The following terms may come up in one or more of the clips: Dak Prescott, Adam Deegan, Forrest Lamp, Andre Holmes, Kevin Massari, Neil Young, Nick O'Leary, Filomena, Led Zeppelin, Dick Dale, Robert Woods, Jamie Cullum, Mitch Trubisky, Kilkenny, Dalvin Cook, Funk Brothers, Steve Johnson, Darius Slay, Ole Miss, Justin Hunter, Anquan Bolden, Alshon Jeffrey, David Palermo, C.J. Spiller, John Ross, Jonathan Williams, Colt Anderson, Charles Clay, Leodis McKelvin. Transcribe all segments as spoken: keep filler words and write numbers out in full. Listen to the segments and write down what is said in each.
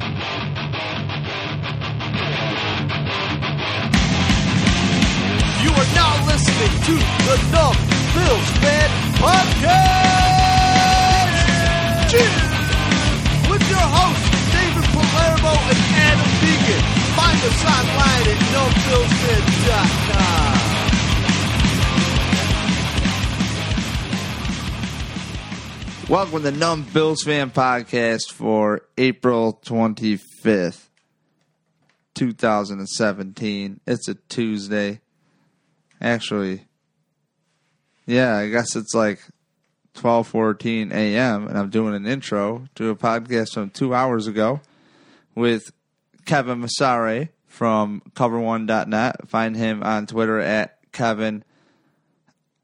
You are now listening to the Numb Bills Fan Podcast! Cheers! With your hosts, David Palermo and Adam Deegan. Find us online at Num Bills Fan dot com. Welcome to the Numb Bills Fan Podcast for April twenty-fifth, twenty seventeen. It's a Tuesday. Actually, yeah, I guess it's like twelve fourteen a.m. and I'm doing an intro to a podcast from two hours ago with Kevin Massari from Cover One dot net. Find him on Twitter at Kevin,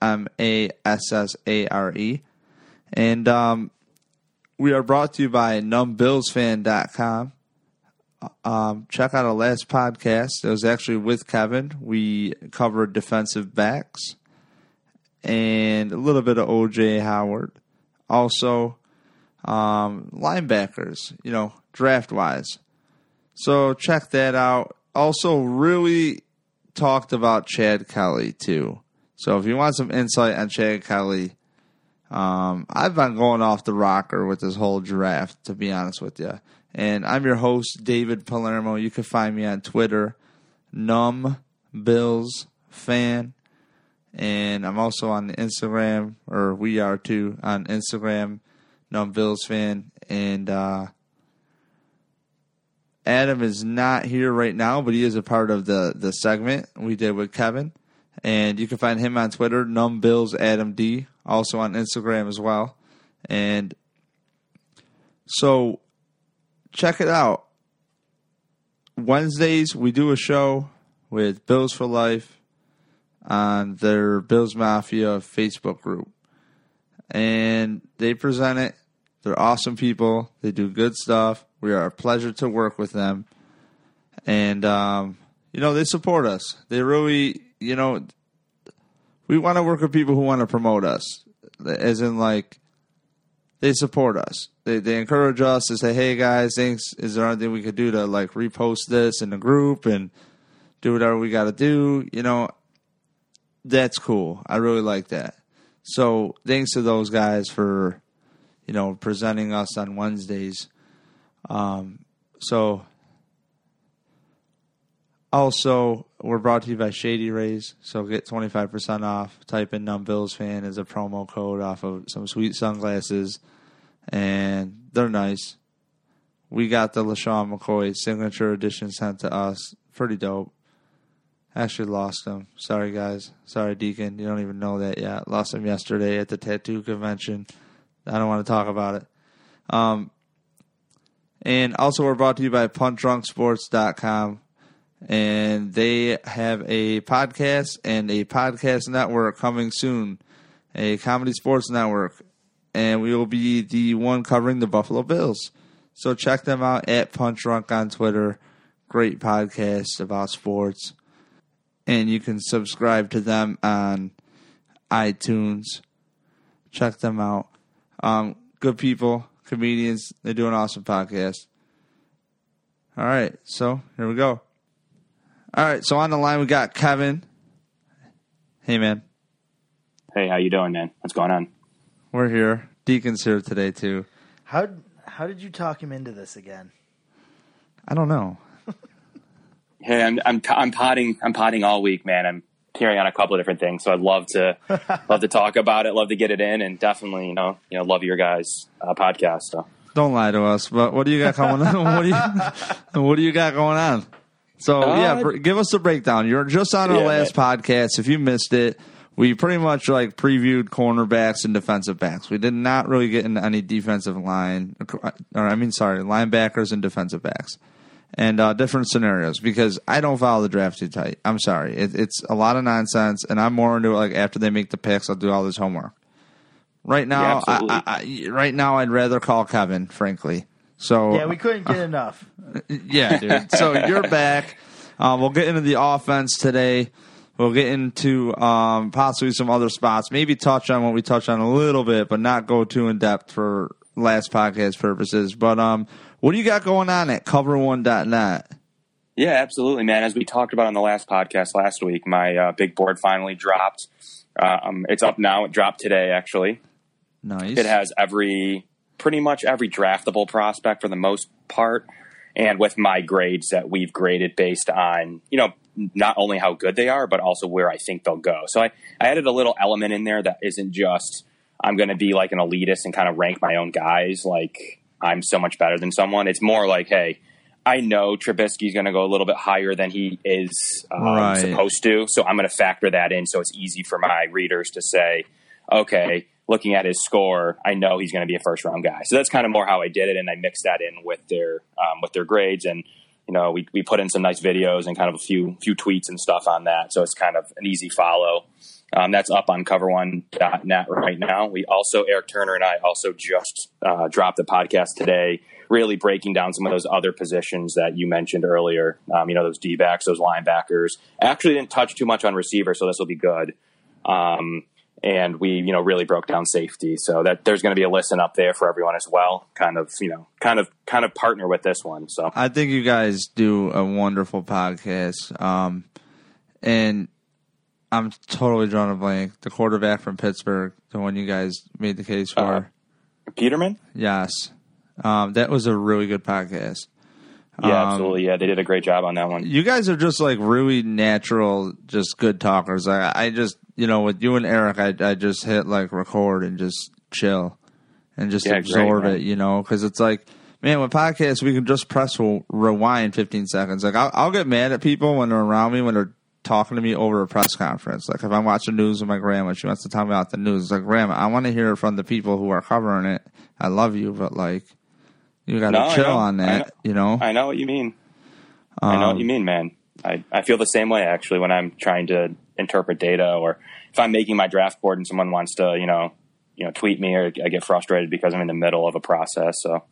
M A S S A R E. And um, we are brought to you by Num Bills Fan dot com. Um, check out our last podcast. It was actually with Kevin. We covered defensive backs and a little bit of O J. Howard. Also, um, linebackers, you know, draft-wise. So check that out. Also, really talked about Chad Kelly, too. So if you want some insight on Chad Kelly, Um, I've been going off the rocker with this whole draft, to be honest with you. And I'm your host, David Palermo. You can find me on Twitter, NumBillsFan. And I'm also on Instagram, or we are too, on Instagram, NumBillsFan. And uh, Adam is not here right now, but he is a part of the, the segment we did with Kevin. And you can find him on Twitter, NumBillsAdamD, also on Instagram as well. And so check it out. Wednesdays, we do a show with Bills for Life on their Bills Mafia Facebook group. And they present it. They're awesome people. They do good stuff. We are a pleasure to work with them. And, um, you know, they support us. They really... You know, we want to work with people who want to promote us, as in, like, they support us. They they encourage us to say, hey, guys, thanks. Is there anything we could do to, like, repost this in the group and do whatever we got to do? You know, that's cool. I really like that. So thanks to those guys for, you know, presenting us on Wednesdays. Um, so... Also, we're brought to you by Shady Rays, so get twenty-five percent off. Type in NumBillsFan as a promo code off of some sweet sunglasses, and they're nice. We got the LeSean McCoy signature edition sent to us. Pretty dope. Actually lost him. Sorry, guys. Sorry, Deacon. You don't even know that yet. Lost him yesterday at the tattoo convention. I don't want to talk about it. Um, and also, we're brought to you by Punch Drunk Sports dot com. And they have a podcast and a podcast network coming soon, a comedy sports network. And we will be the one covering the Buffalo Bills. So check them out at Punch Drunk on Twitter. Great podcast about sports. And you can subscribe to them on iTunes. Check them out. Um, good people, comedians. They do an awesome podcast. All right, so here we go. All right, so on the line we got Kevin. Hey, man. Hey, how you doing, man? What's going on? We're here. Deacon's here today, too. How how did you talk him into this again? I don't know. Hey, I'm I'm I'm potting I'm potting all week, man. I'm carrying on a couple of different things, so I'd love to love to talk about it, love to get it in, and definitely, you know, you know, love your guys' uh, podcast. So don't lie to us. But what do you got going on? What do you what do you got going on? So, yeah, give us a breakdown. You're just on our yeah, last man. podcast. If you missed it, we pretty much, like, previewed cornerbacks and defensive backs. We did not really get into any defensive line or, I mean, sorry, linebackers and defensive backs and uh, different scenarios because I don't follow the draft too tight. I'm sorry. It, it's a lot of nonsense, and I'm more into it, like, after they make the picks, I'll do all this homework. Right now, yeah, I, I, I, right now I'd rather call Kevin, frankly. So, yeah, we couldn't get uh, enough. Yeah, dude. So you're back. Uh, we'll get into the offense today. We'll get into um, possibly some other spots. Maybe touch on what we touched on a little bit, but not go too in depth for last podcast purposes. But um, what do you got going on at cover one dot net? Yeah, absolutely, man. As we talked about on the last podcast last week, my uh, big board finally dropped. Um, it's up now. It dropped today, actually. Nice. It has every pretty much every draftable prospect for the most part, and with my grades that we've graded based on, you know, not only how good they are, but also where I think they'll go. So I, I added a little element in there that isn't just I'm going to be like an elitist and kind of rank my own guys like I'm so much better than someone. It's more like, hey, I know Trubisky's going to go a little bit higher than he is um, right. supposed to, so I'm going to factor that in so it's easy for my readers to say, okay, looking at his score, I know he's going to be a first-round guy. So that's kind of more how I did it, and I mixed that in with their um, with their grades. And, you know, we we put in some nice videos and kind of a few few tweets and stuff on that, so it's kind of an easy follow. Um, that's up on cover one dot net right now. We also, Eric Turner and I also just uh, dropped the podcast today, really breaking down some of those other positions that you mentioned earlier. Um, you know, those D-backs, those linebackers. Actually didn't touch too much on receiver, so this will be good. Um, and we, you know, really broke down safety. So that there's going to be a listen up there for everyone as well. Kind of, you know, kind of, kind of partner with this one. So I think you guys do a wonderful podcast. Um, and I'm totally drawing a blank. The quarterback from Pittsburgh, the one you guys made the case for. Uh, Peterman? Yes. Um, that was a really good podcast. Yeah, um, absolutely. Yeah, they did a great job on that one. You guys are just like really natural, just good talkers. I, I just, you know, with you and Eric, I, I just hit like record and just chill and just yeah, absorb great, it, you know, because it's like, man, with podcasts, we can just press rewind fifteen seconds. Like, I'll, I'll get mad at people when they're around me, when they're talking to me over a press conference. Like, if I'm watching news with my grandma, she wants to tell me about the news. It's like, grandma, I want to hear from the people who are covering it. I love you, but like, you got to no, chill on that, know. you know? I know what you mean. Um, I know what you mean, man. I, I feel the same way, actually, when I'm trying to interpret data, or if I'm making my draft board and someone wants to, you know, you know, tweet me, or I get frustrated because I'm in the middle of a process, so.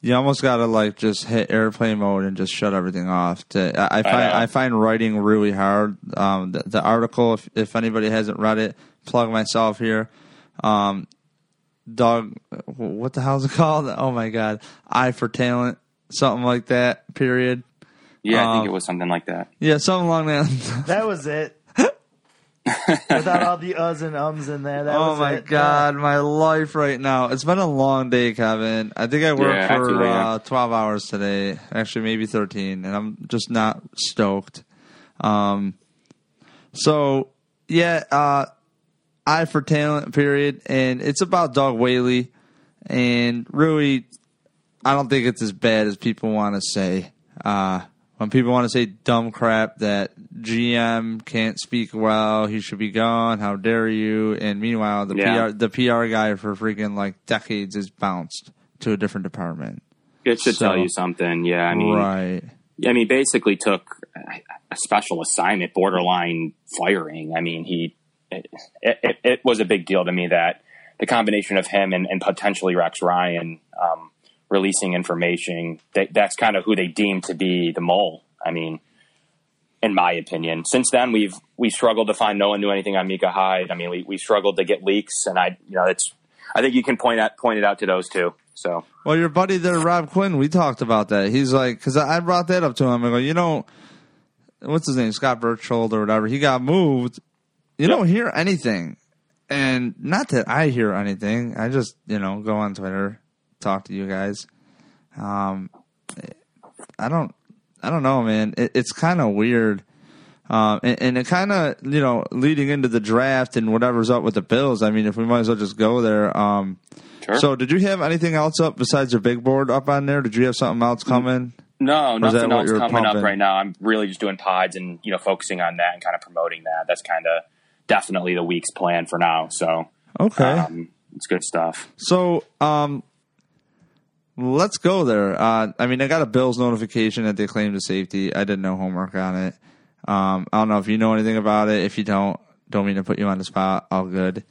You almost got to, like, just hit airplane mode and just shut everything off. To, I, I find I, I find writing really hard. Um, the, the article, if, if anybody hasn't read it, plug myself here. Um, Doug, what the hell is it called? Oh, my God. Eye for Talent, something like that, period. Yeah, um, I think it was something like that. Yeah, something along that. That was it. Without all the uhs and ums in there. That oh, was my it. God. Yeah. My life right now. It's been a long day, Kevin. I think I worked yeah, for uh, twelve hours today. Actually, maybe thirteen. And I'm just not stoked. Um, so, yeah, uh, Eye for Talent, period. And it's about Doug Whaley. And really, I don't think it's as bad as people want to say. Uh When people want to say dumb crap that G M can't speak well, he should be gone, how dare you, and meanwhile, the yeah. P R the P R guy for freaking like decades is bounced to a different department. It should so, tell you something, yeah. I mean, right. I mean, basically took a special assignment, borderline firing. I mean, he it, it, it was a big deal to me that the combination of him and, and potentially Rex Ryan um, – releasing information, that, that's kind of who they deem to be the mole. I mean, in my opinion, since then we've we struggled to find. No one knew anything on Micah Hyde. I mean, we we struggled to get leaks, and I, you know, it's. I think you can point out point it out to those two. So, well, your buddy there, Rob Quinn, we talked about that. He's like, because I brought that up to him. I go, you know, what's his name, Scott Burchold or whatever. He got moved. You yep. don't hear anything, and not that I hear anything. I just, you know, go on Twitter. Talk to you guys. Um, I don't, I don't know, man. It, it's kind of weird. Um, and, and it kind of, you know, leading into the draft and whatever's up with the Bills. I mean, if we might as well just go there. Um, sure. So did you have anything else up besides your big board up on there? Did you have something else coming? No, nothing else coming pumping? up right now. I'm really just doing pods and, you know, focusing on that and kind of promoting that. That's kind of definitely the week's plan for now. So, okay. Um, it's good stuff. So, um, let's go there. Uh, I mean, I got a Bills notification that they claimed a safety. I did no homework on it. Um, I don't know if you know anything about it. If you don't, don't mean to put you on the spot. All good.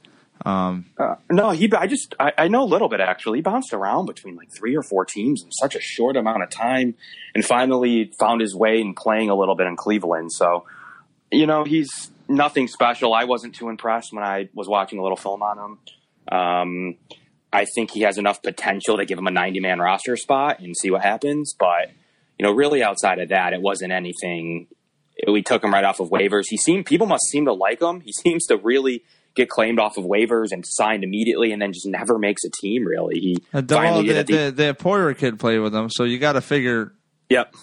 Um, uh, no, he. I just I, I know a little bit actually. He bounced around between like three or four teams in such a short amount of time, and finally found his way in playing a little bit in Cleveland. So, you know, he's nothing special. I wasn't too impressed when I was watching a little film on him. Um, I think he has enough potential to give him a ninety-man roster spot and see what happens. But, you know, really outside of that, it wasn't anything. We took him right off of waivers. He seemed people must seem to like him. He seems to really get claimed off of waivers and signed immediately, and then just never makes a team. Really, he uh, finally the, the, the, the Porter kid played with him, so you got to figure. Yep.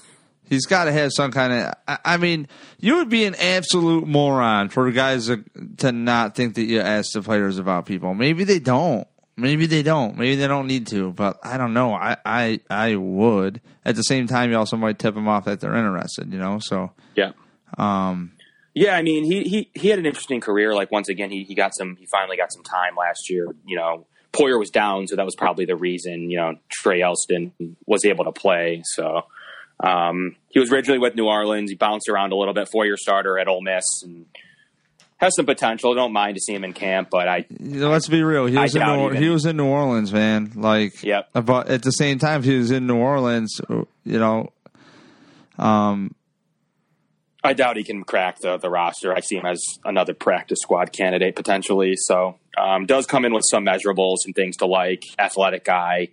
He's got to have some kind of – I mean, you would be an absolute moron for guys to not think that you ask the players about people. Maybe they don't. Maybe they don't. Maybe they don't need to, but I don't know. I, I, I would. At the same time, you also might tip them off that they're interested, you know? So yeah. Um, yeah, I mean, he, he, he had an interesting career. Like, once again, he, he got some – he finally got some time last year, you know. Poyer was down, so that was probably the reason, you know, Trae Elston was able to play, so – Um, he was originally with New Orleans. He bounced around a little bit, four-year starter at Ole Miss, and has some potential. I don't mind to see him in camp, but I let's I, be real. He was, in New, he was in New Orleans, man. Like, yep. About, at the same time, he was in New Orleans. You know, um, I doubt he can crack the the roster. I see him as another practice squad candidate potentially. So, um, does come in with some measurables and things to like. Athletic guy.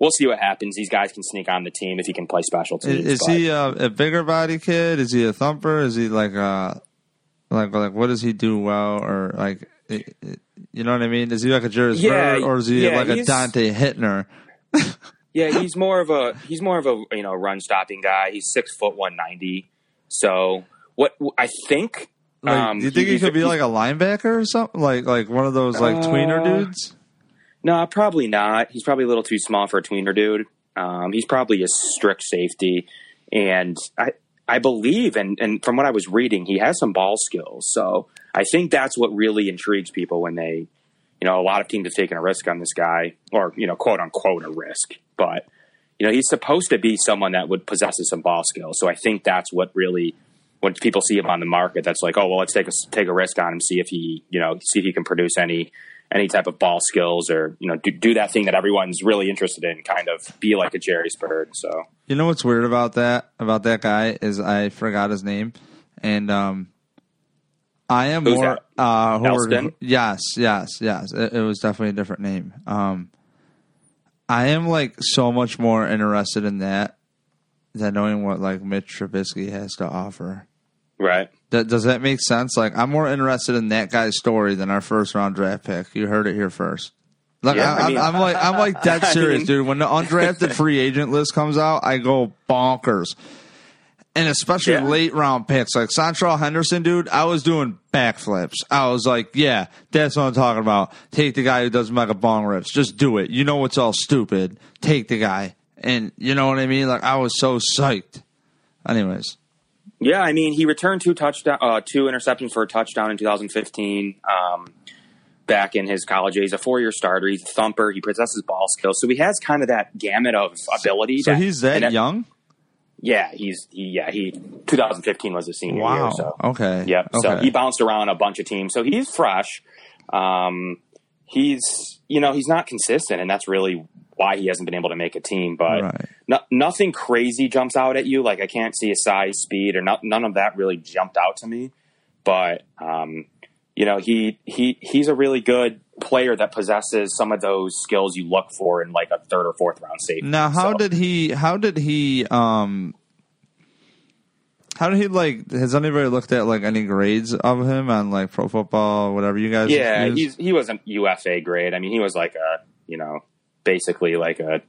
We'll see what happens. These guys can sneak on the team if he can play special teams. Is but. he a, a bigger body kid? Is he a thumper? Is he like a like like what does he do well or like it, it, you know what I mean? Is he like a Jairus Byrd yeah, or is he yeah, like a Dante Hittner? yeah, he's more of a he's more of a you know run stopping guy. He's six foot one ninety. So what I think? Like, um, do you think he, he could be like a linebacker or something? Like like one of those like uh, tweener dudes? No, probably not. He's probably a little too small for a tweener dude. Um, he's probably a strict safety. And I I believe, and, and from what I was reading, he has some ball skills. So I think that's what really intrigues people when they, you know, a lot of teams have taken a risk on this guy or, you know, quote unquote a risk. But, you know, he's supposed to be someone that would possesses some ball skills. So I think that's what really, when people see him on the market, that's like, oh, well, let's take a, take a risk on him, see if he, you know, see if he can produce any any type of ball skills or, you know, do, do that thing that everyone's really interested in, kind of be like a Jairus Byrd. So, you know, what's weird about that, about that guy is I forgot his name and, um, I am Who's more, that? uh, Howard, yes, yes, yes. It, it was definitely a different name. Um, I am like so much more interested in that than knowing what like Mitch Trubisky has to offer. Right. Does that make sense? Like, I'm more interested in that guy's story than our first round draft pick. You heard it here first. Look, yeah, I, I mean, I'm like, I'm like dead serious, I mean, dude. When the undrafted free agent list comes out, I go bonkers. And especially yeah. late round picks, like Santrell Henderson, dude. I was doing backflips. I was like, yeah, that's what I'm talking about. Take the guy who does mega bong rips. Just do it. You know it's all stupid. Take the guy, and you know what I mean. Like, I was so psyched. Anyways. Yeah, I mean, he returned two touchdown, uh, two interceptions for a touchdown in two thousand fifteen um, back in his college. He's a four-year starter. He's a thumper. He possesses ball skills. So he has kind of that gamut of ability. So that, he's that, that young? Yeah, he's he, yeah he. twenty fifteen was his senior wow. year. So. Okay. Yep. Okay. So he bounced around a bunch of teams. So he's fresh. Um, he's you know he's not consistent, and that's really why he hasn't been able to make a team, but right. no, nothing crazy jumps out at you. Like, I can't see his size, speed, or not, none of that really jumped out to me. But, um, you know, he, he, he's a really good player that possesses some of those skills you look for in like a third or fourth round safety. Now, how so. did he, how did he, um, how did he like, has anybody looked at like any grades of him on like Pro Football, whatever you guys Yeah, use? He's, he was a U F A grade. I mean, he was like a, you know, basically like a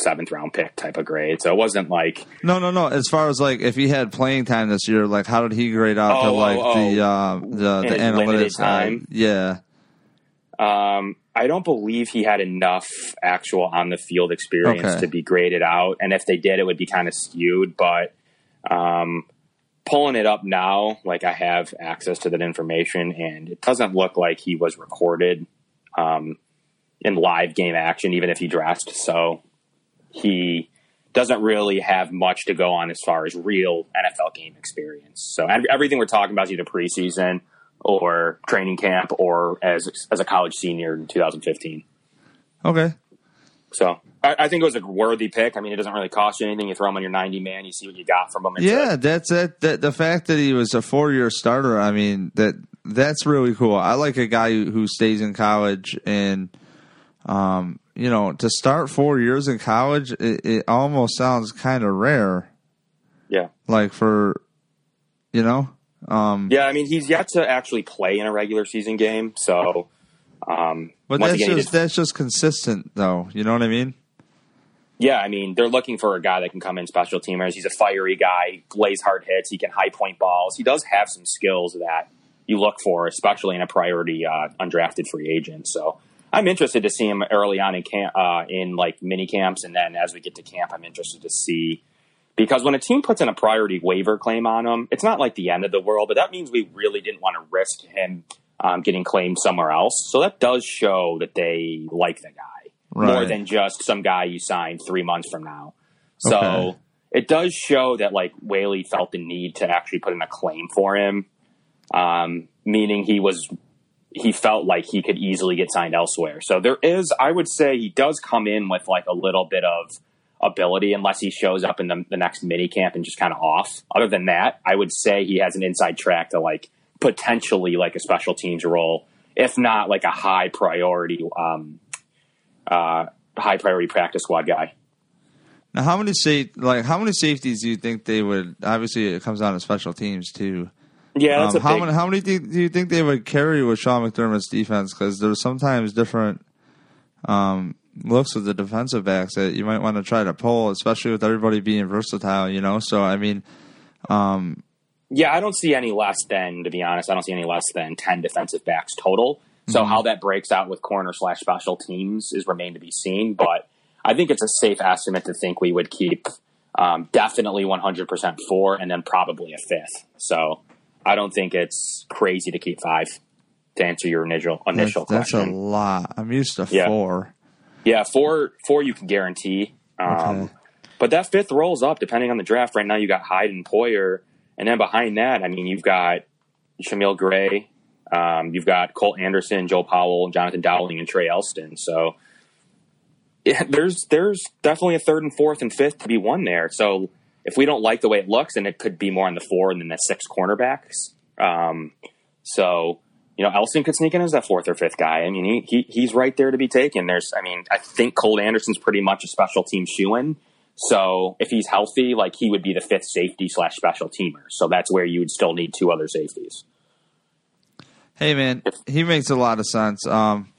seventh round pick type of grade. So it wasn't like no, no, no. As far as like if he had playing time this year, like how did he grade out oh, to like oh, oh. the uh, the, the analytics time? Yeah. Um, I don't believe he had enough actual on the field experience okay. to be graded out. And if they did, it would be kind of skewed, but, um, pulling it up now, like I have access to that information and it doesn't look like he was recorded. Um, in live game action, even if he drafts. So he doesn't really have much to go on as far as real N F L game experience. So everything we're talking about is either preseason or training camp or as as a college senior in two thousand fifteen. Okay. So I, I think it was a worthy pick. I mean, it doesn't really cost you anything. You throw him on your ninety-man, you see what you got from him. Yeah, that's it. That, the fact that he was a four-year starter, I mean, that that's really cool. I like a guy who stays in college and – Um, you know, to start four years in college, it, it almost sounds kind of rare. Yeah. Like for, you know. Um, yeah, I mean, he's yet to actually play in a regular season game, so. Um, but that's again, just, that's just consistent, though. You know what I mean? Yeah, I mean, they're looking for a guy that can come in special teamers. He's a fiery guy. He lays hard hits. He can high-point balls. He does have some skills that you look for, especially in a priority uh, undrafted free agent. So I'm interested to see him early on in camp, uh, in like mini camps, and then as we get to camp, I'm interested to see. Because when a team puts in a priority waiver claim on him, it's not like the end of the world, but that means we really didn't want to risk him um, getting claimed somewhere else. So that does show that they like the guy right. more than just some guy you signed three months from now. So okay. It does show that like Whaley felt the need to actually put in a claim for him, um, meaning he was he felt like he could easily get signed elsewhere. So there is, I would say, he does come in with like a little bit of ability, unless he shows up in the, the next mini camp and just kind of off. Other than that, I would say he has an inside track to like potentially like a special teams role, if not like a high priority, um, uh, high priority practice squad guy. Now, how many safe, like how many safeties do you think they would? Obviously, it comes down to special teams too. Yeah, that's um, a how big... many? How many do you, do you think they would carry with Sean McDermott's defense? Because there's sometimes different. Um, looks with the defensive backs that you might want to try to pull, especially with everybody being versatile, you know? So, I mean... Um, yeah, I don't see any less than, to be honest, I don't see any less than ten defensive backs total. So mm-hmm. How that breaks out with corner slash special teams is remain to be seen, but I think it's a safe estimate to think we would keep um, definitely one hundred percent four and then probably a fifth. So I don't think it's crazy to keep five, to answer your initial, initial that's, question. That's a lot. I'm used to yeah. four. Yeah, four four you can guarantee. Um, okay. But that fifth rolls up depending on the draft. Right now you got Hyde and Poyer. And then behind that, I mean, you've got Shamil Gray. Um, you've got Colt Anderson, Joel Powell, Jonathan Dowling, and Trae Elston. So yeah, there's there's definitely a third and fourth and fifth to be won there. So if we don't like the way it looks, then it could be more on the four and then the six cornerbacks. Um, so... You know, Elston could sneak in as that fourth or fifth guy. I mean, he, he he's right there to be taken. There's, I mean, I think Cole Anderson's pretty much a special team shoo-in. So if he's healthy, like he would be the fifth safety slash special teamer. So that's where you would still need two other safeties. Hey man, he makes a lot of sense. Um,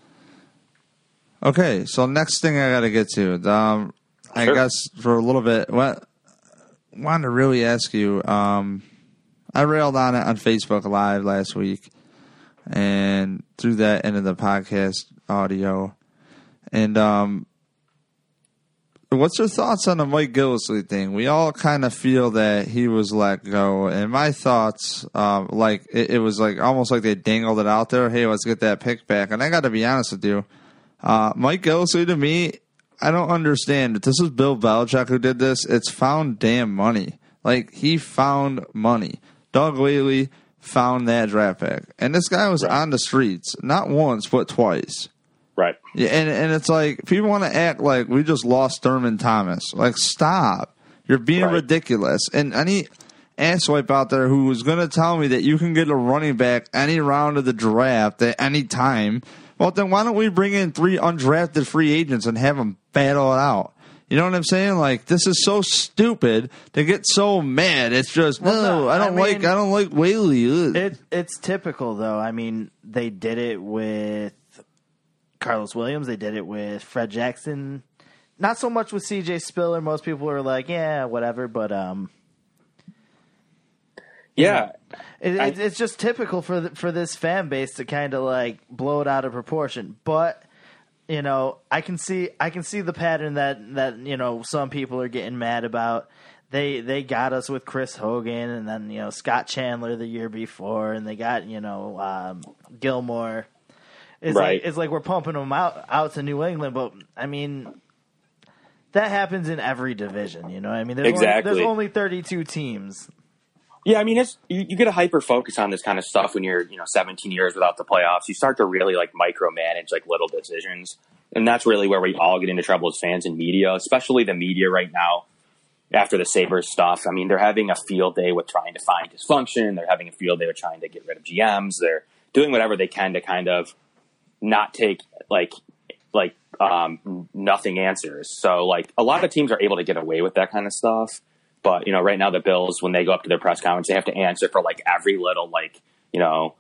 okay, so next thing I got to get to, um, I sure. guess for a little bit, what I wanted to really ask you. Um, I railed on it on Facebook Live last week. And through that into the podcast audio. And um, what's your thoughts on the Mike Gillislee thing? We all kind of feel that he was let go. And my thoughts, um, like it, it was like almost like they dangled it out there. Hey, let's get that pick back. And I got to be honest with you. Uh, Mike Gillislee, to me, I don't understand. This is Bill Belichick who did this. It's found damn money. Like, he found money. Doug Whaley found that draft pick, and this guy was right. on the streets not once but twice, right? Yeah, and and it's like people want to act like we just lost Thurman Thomas. Like, stop! You're being right. ridiculous. And any asswipe out there who was going to tell me that you can get a running back any round of the draft at any time, well, then why don't we bring in three undrafted free agents and have them battle it out? You know what I'm saying? Like, this is so stupid to get so mad. It's just well, no. I don't I mean, like. I don't like Whaley. Ugh. It it's typical though. I mean, they did it with Karlos Williams. They did it with Fred Jackson. Not so much with C J Spiller. Most people are like, yeah, whatever. But um, yeah, you know, it, I, it, it's just typical for the, for this fan base to kind of like blow it out of proportion, but. You know, I can see I can see the pattern that, that you know some people are getting mad about. They they got us with Chris Hogan and then you know Scott Chandler the year before, and they got you know um, Gilmore. It's right. like it's like we're pumping them out out to New England, but I mean that happens in every division. You know, I mean there's exactly. only, there's only thirty-two teams. Yeah, I mean, it's you, you get a hyper focus on this kind of stuff when you're, you know, seventeen years without the playoffs. You start to really like micromanage like little decisions, and that's really where we all get into trouble as fans and media, especially the media right now. After the Sabres stuff, I mean, they're having a field day with trying to find dysfunction. They're having a field day with trying to get rid of G Ms. They're doing whatever they can to kind of not take like like um, nothing answers. So like a lot of teams are able to get away with that kind of stuff. But, you know, right now the Bills, when they go up to their press conference, they have to answer for like every little, like, you know,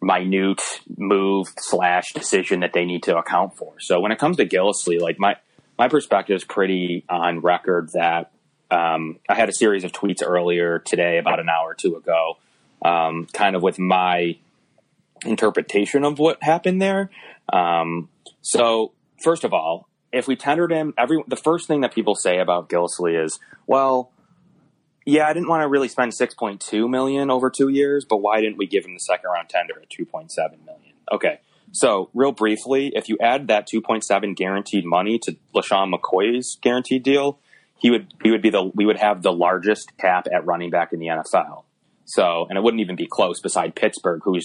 minute move slash decision that they need to account for. So when it comes to Gillislee, like my, my perspective is pretty on record that um, I had a series of tweets earlier today, about an hour or two ago, um, kind of with my interpretation of what happened there. Um, so first of all, if we tendered him, every, the first thing that people say about Gillislee is, well, yeah, I didn't want to really spend six point two million dollars over two years, but why didn't we give him the second round tender at two point seven million dollars? Okay, so real briefly, if you add that two point seven guaranteed money to LeSean McCoy's guaranteed deal, he would he would be the we would have the largest cap at running back in the N F L. So, and it wouldn't even be close beside Pittsburgh, who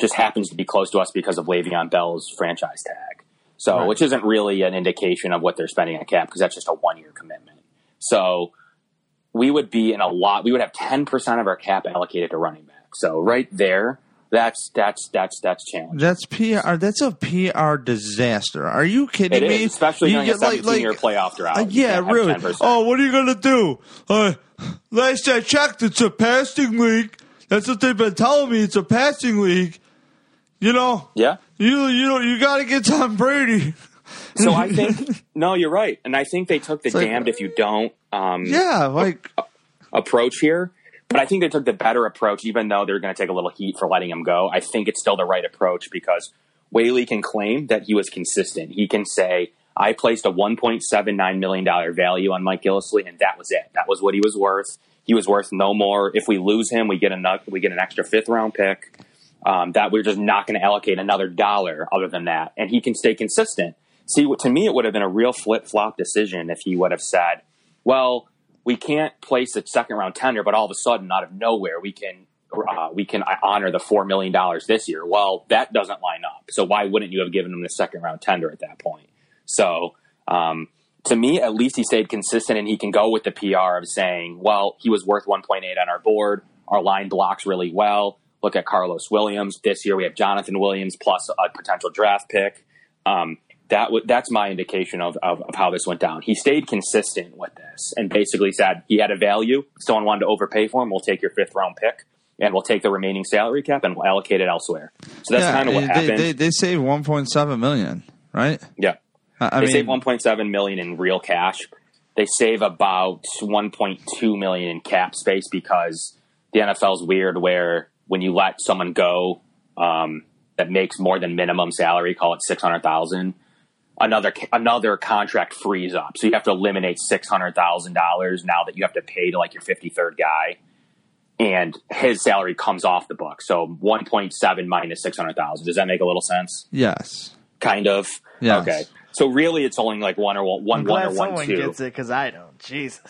just happens to be close to us because of Le'Veon Bell's franchise tag. So, right. Which isn't really an indication of what they're spending on cap because that's just a one year commitment. So. We would be in a lot. We would have ten percent of our cap allocated to running back. So right there, that's that's that's that's challenging. That's P R. That's a P R disaster. Are you kidding it me? Is, especially during a seventeen-year like, like, playoff drought. Uh, yeah, really. ten percent. Oh, what are you gonna do? Uh, last I checked, it's a passing league. That's what they've been telling me. It's a passing league. You know. Yeah. You you know you got to get Tom Brady. So I think no, you're right, and I think they took the it's damned like, if you don't, um, yeah, like a, a, approach here. But I think they took the better approach, even though they're going to take a little heat for letting him go. I think it's still the right approach because Whaley can claim that he was consistent. He can say, "I placed a one point seven nine million dollars value on Mike Gillislee, and that was it. That was what he was worth. He was worth no more. If we lose him, we get another, we get an extra fifth round pick. Um, that we're just not going to allocate another dollar other than that, and he can stay consistent." See, to me, it would have been a real flip-flop decision if he would have said, well, we can't place a second-round tender, but all of a sudden, out of nowhere, we can uh, we can honor the four million dollars this year. Well, that doesn't line up. So why wouldn't you have given him the second-round tender at that point? So um, to me, at least he stayed consistent, and he can go with the P R of saying, well, he was worth one point eight on our board. Our line blocks really well. Look at Karlos Williams. This year we have Jonathan Williams plus a potential draft pick. Um That w- that's my indication of, of, of how this went down. He stayed consistent with this and basically said he had a value. If someone wanted to overpay for him, we'll take your fifth round pick and we'll take the remaining salary cap and we'll allocate it elsewhere. So that's yeah, kind of what they, happened. They, they saved one point seven million dollars, right? Yeah. Uh, I they mean, save one point seven million dollars in real cash. They save about one point two million dollars in cap space because the N F L's weird where when you let someone go um, that makes more than minimum salary, call it six hundred thousand dollars, Another another contract frees up, so you have to eliminate six hundred thousand dollars now that you have to pay to like your fifty third guy, and his salary comes off the book. So one point seven minus six hundred thousand. Does that make a little sense? Yes, kind of. Yes. Okay. So really, it's only like one or one, one, I'm glad one or someone one two. Gets it because I don't. Jesus.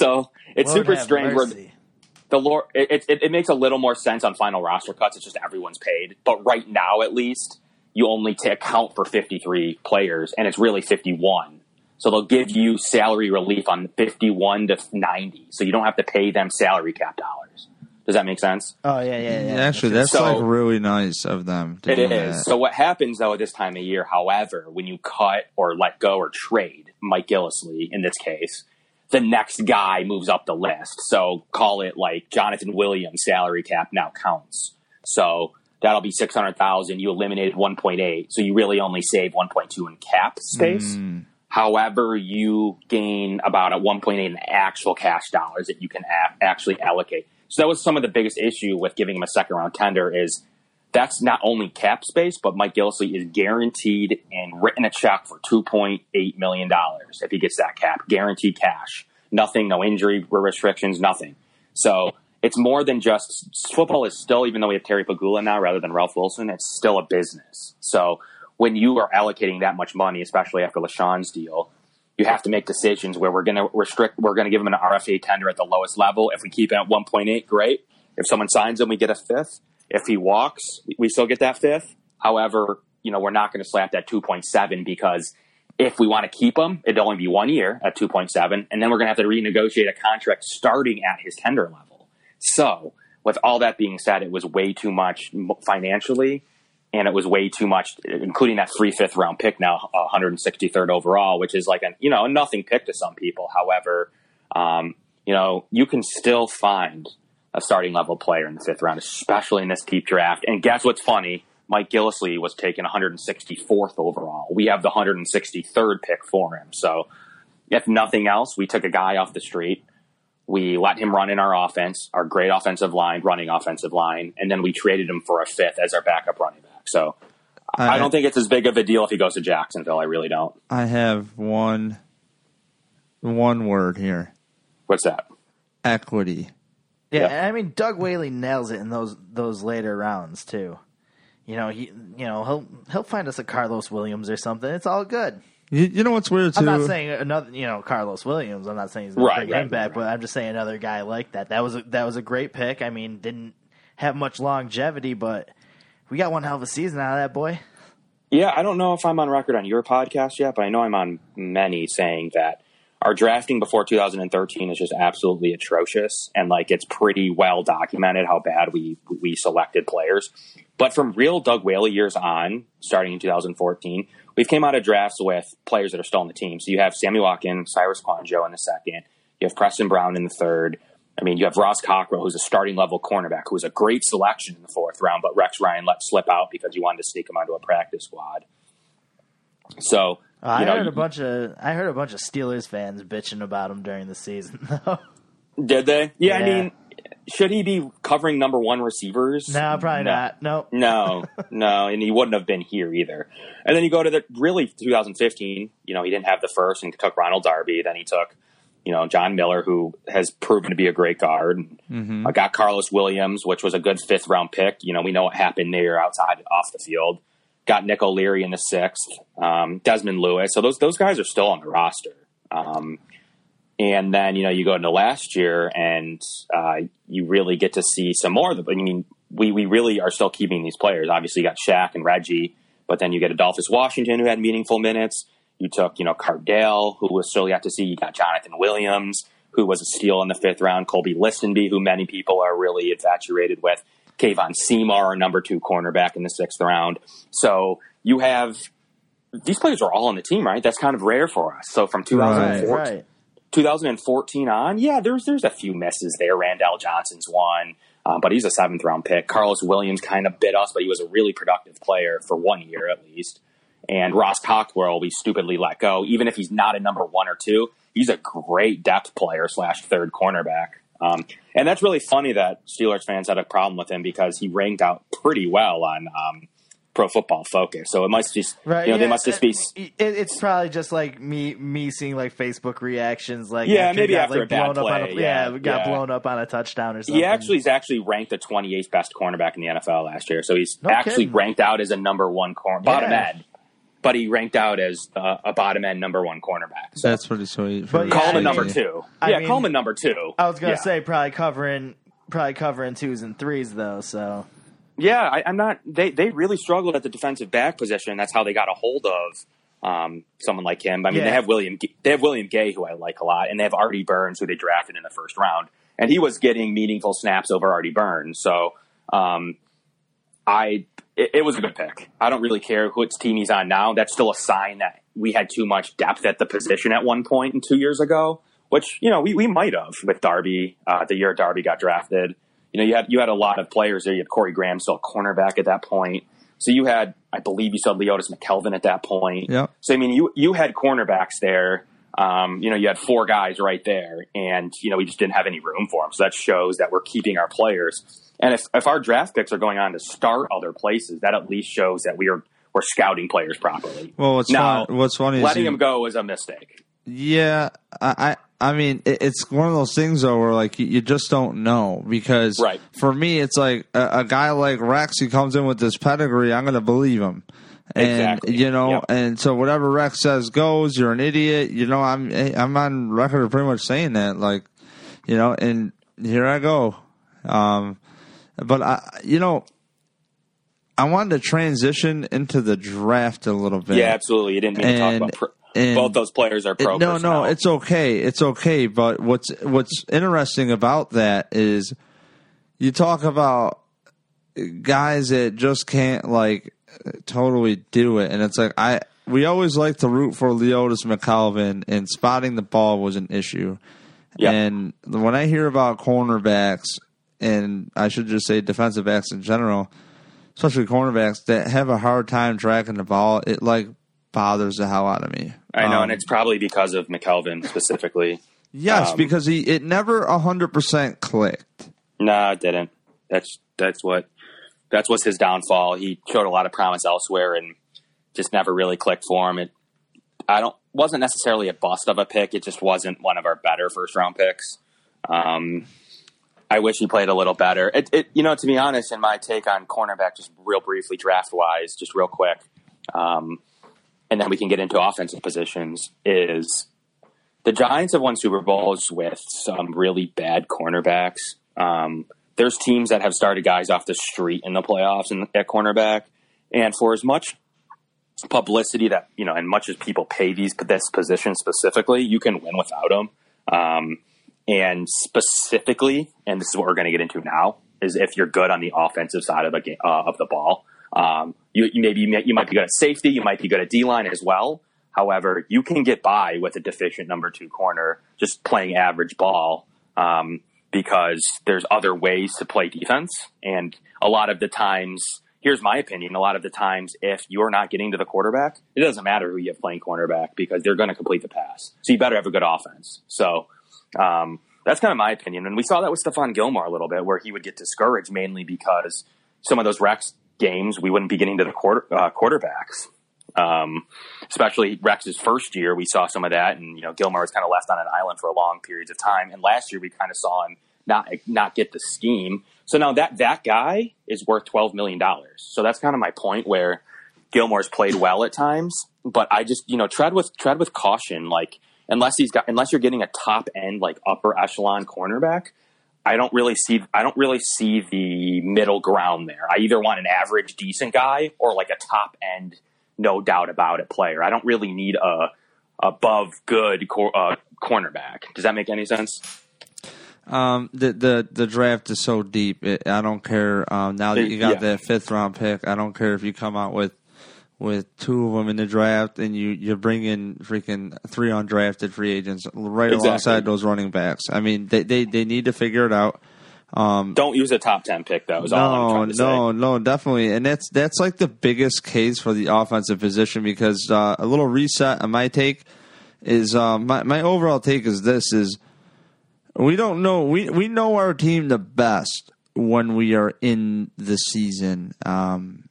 So it's Lord super strange. Mercy. The Lord, it, it it makes a little more sense on final roster cuts. It's just everyone's paid, but right now at least. You only to account for fifty-three players, and it's really fifty-one. So they'll give you salary relief on fifty-one to ninety. So you don't have to pay them salary cap dollars. Does that make sense? Oh, yeah, yeah, yeah. Actually, that's so, like really nice of them. To it do is. That. So what happens, though, at this time of year, however, when you cut or let go or trade Mike Gillislee, in this case, the next guy moves up the list. So call it like Jonathan Williams' salary cap now counts. So... That'll be six hundred thousand. You eliminated one point eight, so you really only save one point two in cap space. Mm. However, you gain about a one point eight in actual cash dollars that you can a- actually allocate. So that was some of the biggest issue with giving him a second round tender is that's not only cap space, but Mike Gillislee is guaranteed and written a check for two point eight million dollars if he gets that cap, guaranteed cash, nothing, no injury restrictions, nothing. So. It's more than just football is still, even though we have Terry Pagula now rather than Ralph Wilson, it's still a business. So when you are allocating that much money, especially after LeSean's deal, you have to make decisions where we're going to restrict, we're going to give him an R F A tender at the lowest level. If we keep it at one point eight, great. If someone signs him, we get a fifth. If he walks, we still get that fifth. However, you know, we're not going to slap that two point seven because if we want to keep him, it'd only be one year at two point seven. And then we're going to have to renegotiate a contract starting at his tender level. So, with all that being said, it was way too much financially. and it was way too much, including that free fifth round pick now, one hundred sixty-third overall, which is like a, you know, a nothing pick to some people. However, um, you know, you can still find a starting level player in the fifth round, especially in this deep draft. And guess what's funny? Mike Gillislee was taken one hundred sixty-fourth overall. We have the one hundred sixty-third pick for him. So if nothing else, we took a guy off the street. We let him run in our offense, our great offensive line, running offensive line, and then we traded him for a fifth as our backup running back. So I, I don't think it's as big of a deal if he goes to Jacksonville. I really don't. I have one, one word here. What's that? Equity. Yeah, yeah. I mean, Doug Whaley nails it in those those later rounds too. You know, he, you know, he'll he'll find us a Karlos Williams or something. It's all good. You, you know what's weird, too? I'm not saying another, you know, Karlos Williams. I'm not saying he's going right, to bring right, him back, right. But I'm just saying another guy like that. That was a, that was a great pick. I mean, didn't have much longevity, but we got one hell of a season out of that boy. Yeah, I don't know if I'm on record on your podcast yet, but I know I'm on many saying that our drafting before two thousand thirteen is just absolutely atrocious, and like it's pretty well documented how bad we we selected players. But from real Doug Whaley years on, starting in two thousand fourteen, we've came out of drafts with players that are still on the team. So you have Sammy Watkins, Cyrus Quanjo in the second. You have Preston Brown in the third. I mean, you have Ross Cockrell, who's a starting-level cornerback, who was a great selection in the fourth round, but Rex Ryan let slip out because he wanted to sneak him onto a practice squad. So I you know, heard a bunch of I heard a bunch of Steelers fans bitching about him during the season, though. Did they? Yeah, yeah. I mean, should he be covering number one receivers? No, probably no. not. Nope. No, no, and he wouldn't have been here either. And then you go to the really two thousand fifteen, you know, he didn't have the first and took Ronald Darby. Then he took, you know, John Miller, who has proven to be a great guard. Mm-hmm. I got Karlos Williams, which was a good fifth round pick. You know, we know what happened there outside off the field. Got Nick O'Leary in the sixth, um, Desmond Lewis. So those those guys are still on the roster. Um And then, you know, you go into last year and uh, you really get to see some more of them. I mean, we, we really are still keeping these players. Obviously, you got Shaq and Reggie, but then you get Adolphus Washington, who had meaningful minutes. You took, you know, Cardale, who was still yet to see. You got Jonathan Williams, who was a steal in the fifth round. Kolby Listenbee, who many people are really infatuated with. Kayvon Seymour, our number two cornerback in the sixth round. So you have – these players are all on the team, right? That's kind of rare for us. So from two thousand fourteen right, – right. two thousand fourteen on, yeah, there's there's a few misses there. Randall Johnson's one, um, but he's a seventh-round pick. Karlos Williams kind of bit us, but he was a really productive player for one year at least. And Ross Cockrell, we stupidly let go. Even if he's not a number one or two, he's a great depth player slash third cornerback. Um, and that's really funny that Steelers fans had a problem with him because he ranked out pretty well on um, – Pro Football Focus. So it must just, right, you know, yeah, they must just be. It, it's probably just like me, me seeing like Facebook reactions, like yeah, after maybe got, after like, a bad blown play, up on a, yeah, yeah, got yeah. blown up on a touchdown or something. He actually is actually ranked the twenty-eighth best cornerback in the N F L last year. So he's no actually kidding. ranked out as a number one corner, bottom yeah. end, but he ranked out as uh, a bottom end number one cornerback. So that's pretty sweet. But yeah, call him a number two. I yeah, mean, call him a number two. I was gonna yeah. say probably covering, probably covering twos and threes though. So. Yeah, I, I'm not. They, they really struggled at the defensive back position. That's how they got a hold of um, someone like him. I mean, yeah. they have William they have William Gay, who I like a lot, and they have Artie Burns, who they drafted in the first round, and he was getting meaningful snaps over Artie Burns. So, um, I it, it was a good pick. I don't really care who its team he's on now. That's still a sign that we had too much depth at the position at one point in two years ago, which you know we, we might have with Darby uh, the year Darby got drafted. You know, you had you had a lot of players there. You had Corey Graham, still a cornerback at that point. So you had, I believe you saw Leodis McKelvin at that point. Yep. So, I mean, you you had cornerbacks there. Um, you know, you had four guys right there. And, you know, we just didn't have any room for them. So that shows that we're keeping our players. And if, if our draft picks are going on to start other places, that at least shows that we are, we're scouting players properly. Well, what's, now, fun, what's funny letting is... letting them go is a mistake. Yeah, I... I I mean, it's one of those things, though, where, like, you just don't know. Because right. for me, it's like a, a guy like Rex, who comes in with this pedigree, I'm going to believe him. And, exactly. you know, yep. and so whatever Rex says goes, you're an idiot. You know, I'm I'm on record of pretty much saying that. Like, you know, and here I go. Um, but, I, you know, I wanted to transition into the draft a little bit. Yeah, absolutely. You didn't mean and, to talk about pr- And both those players are pro. It, no, personnel. no, it's okay. It's okay. But what's what's interesting about that is you talk about guys that just can't like totally do it. And it's like I we always like to root for Leodis McKelvin, and spotting the ball was an issue. Yep. And when I hear about cornerbacks, and I should just say defensive backs in general, especially cornerbacks that have a hard time tracking the ball, it like bothers the hell out of me. I know, um, and it's probably because of McKelvin specifically. Yes, um, because he it never a hundred percent clicked. No, nah, it didn't. That's that's what that's what's his downfall. He showed a lot of promise elsewhere and just never really clicked for him. It I don't wasn't necessarily a bust of a pick. It just wasn't one of our better first round picks. Um, I wish he played a little better. It, it you know, to be honest, in my take on cornerback, just real briefly draft wise, just real quick, um, and then we can get into offensive positions is. The Giants have won Super Bowls with some really bad cornerbacks. Um, there's teams that have started guys off the street in the playoffs and at cornerback. And for as much publicity that, you know, and much as people pay these this position specifically, you can win without them. Um, and specifically, and this is what we're going to get into now, is if you're good on the offensive side of the game, uh, of the ball, um, you, you maybe you might be good at safety, you might be good at D-line as well. However, you can get by with a deficient number two corner just playing average ball um, because there's other ways to play defense. And a lot of the times, here's my opinion, a lot of the times if you're not getting to the quarterback, it doesn't matter who you have playing cornerback because they're going to complete the pass. So you better have a good offense. So um, that's kind of my opinion. And we saw that with Stephon Gilmore a little bit where he would get discouraged mainly because some of those Rex games, we wouldn't be getting to the quarter, uh, quarterbacks. Um, especially Rex's first year, we saw some of that, and you know Gilmore was kind of left on an island for a long period of time. And last year, we kind of saw him not not get the scheme. So now that that guy is worth twelve million dollars. So that's kind of my point where Gilmore's played well at times, but I just you know tread with tread with caution. Like unless he's got unless you're getting a top end like upper echelon cornerback, I don't really see I don't really see the middle ground there. I either want an average decent guy or like a top end. No doubt about it, player. I don't really need a above good cor- uh, cornerback. Does that make any sense? Um, the the the draft is so deep. It, I don't care. Um, now that you got yeah. that fifth round pick, I don't care if you come out with with two of them in the draft and you you bring in freaking three undrafted free agents right exactly. alongside those running backs. I mean, they they, they need to figure it out. Um, Don't use a top ten pick, though. Is no, all I'm trying to no, say. no, definitely, and that's that's like the biggest case for the offensive position because uh, a little reset on my take is uh, my my overall take is this is we don't know we we know our team the best when we are in the season. Um,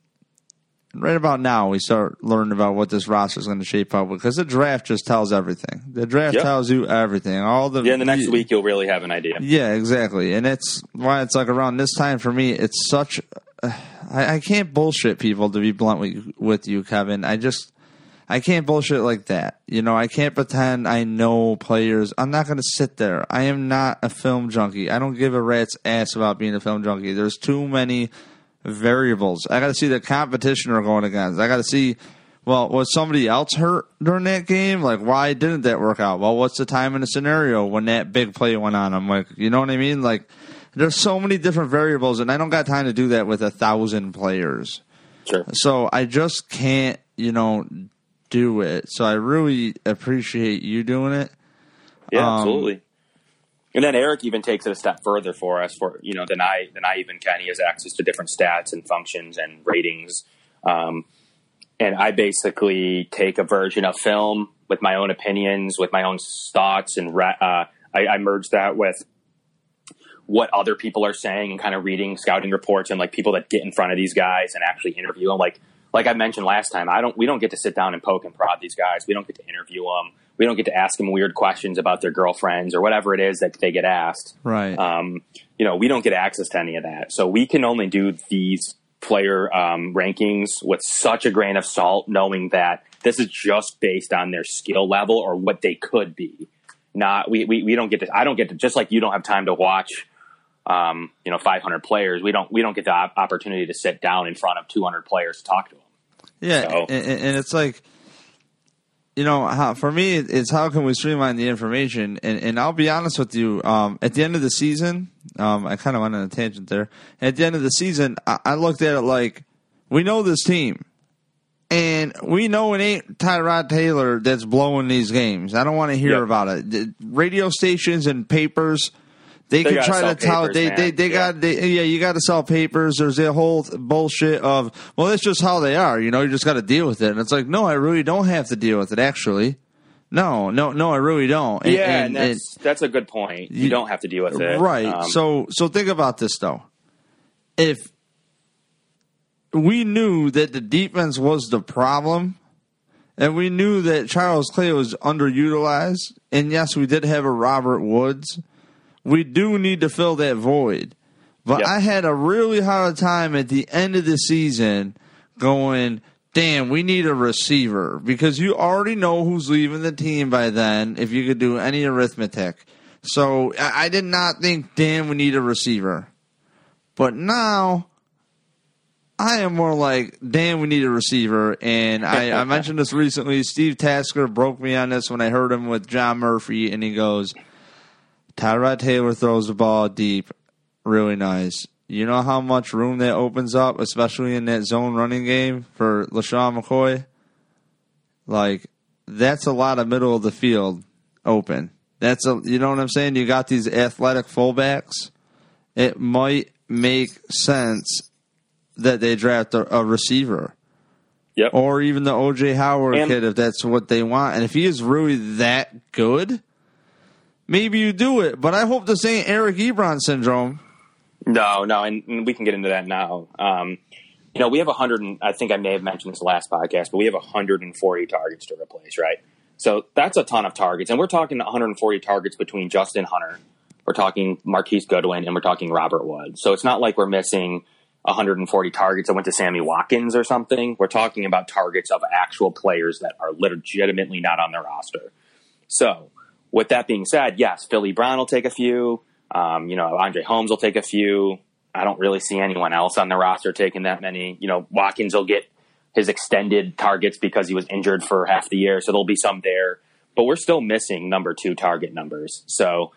right about now, we start learning about what this roster is going to shape up because the draft just tells everything. The draft yep. tells you everything. All the yeah. In the next you, week, you'll really have an idea. Yeah, exactly, and it's why it's like around this time for me. It's such uh, I, I can't bullshit people to be blunt with, with you, Kevin. I just I can't bullshit like that. You know, I can't pretend I know players. I'm not going to sit there. I am not a film junkie. I don't give a rat's ass about being a film junkie. There's too many. Variables. I got to see the competition we're going against. I got to see, well, was somebody else hurt during that game? Like, why didn't that work out? Well, what's the time in the scenario when that big play went on? I'm like, you know what I mean? Like, there's so many different variables, and I don't got time to do that with a thousand players. Sure. So I just can't, you know, do it. So I really appreciate you doing it. Yeah, um, absolutely. And then Eric even takes it a step further for us, for you know, than I than I even can. He has access to different stats and functions and ratings, um, and I basically take a version of film with my own opinions, with my own thoughts, and re- uh, I, I merge that with what other people are saying and kind of reading scouting reports and like people that get in front of these guys and actually interview them. Like like I mentioned last time, I don't we don't get to sit down and poke and prod these guys. We don't get to interview them. We don't get to ask them weird questions about their girlfriends or whatever it is that they get asked. Right. Um, you know, we don't get access to any of that. So we can only do these player um, rankings with such a grain of salt, knowing that this is just based on their skill level or what they could be. Not we, we, we don't get to, I don't get to, just like you don't have time to watch, um, you know, five hundred players. We don't, we don't get the opportunity to sit down in front of two hundred players to talk to them. Yeah. So, and, and it's like, you know, how, for me, it's how can we streamline the information? And, and I'll be honest with you, um, at the end of the season, um, I kind of went on a tangent there. At the end of the season, I, I looked at it like, we know this team. And we know it ain't Tyrod Taylor that's blowing these games. I don't want to hear yep. about it. The radio stations and papers, they, they can try to tell. Papers, they, they, they yeah. got, they, yeah, you got to sell papers. There's a whole bullshit of, well, that's just how they are. You know, you just got to deal with it. And it's like, no, I really don't have to deal with it, actually. No, no, no, I really don't. And, yeah, and, and that's, and, that's a good point. You, you don't have to deal with it. Right. Um, so, so think about this, though. If we knew that the defense was the problem, and we knew that Charles Clay was underutilized, and yes, we did have a Robert Woods. We do need to fill that void. But yep. I had a really hard time at the end of the season going, damn, we need a receiver, because you already know who's leaving the team by then if you could do any arithmetic. So I, I did not think, damn, we need a receiver. But now I am more like, damn, we need a receiver. And I, I mentioned this recently. Steve Tasker broke me on this when I heard him with John Murphy, and he goes, Tyrod Taylor throws the ball deep really nice. You know how much room that opens up, especially in that zone running game for LeSean McCoy? Like, that's a lot of middle of the field open. That's a, you know what I'm saying? You got these athletic fullbacks. It might make sense that they draft a, a receiver. Yep. Or even the O J. Howard and, kid, if that's what they want. And if he is really that good, maybe you do it. But I hope this ain't Eric Ebron syndrome. No, no, and, and we can get into that now. Um, you know, we have one hundred, and I think I may have mentioned this last podcast, but we have one hundred forty targets to replace, right? So that's a ton of targets. And we're talking one hundred forty targets between Justin Hunter, we're talking Marquise Goodwin, and we're talking Robert Woods. So it's not like we're missing one hundred forty targets that went to Sammy Watkins or something. We're talking about targets of actual players that are legitimately not on their roster. So with that being said, yes, Philly Brown will take a few. Um, you know, Andre Holmes will take a few. I don't really see anyone else on the roster taking that many. You know, Watkins will get his extended targets because he was injured for half the year, so there'll be some there. But we're still missing number two target numbers. So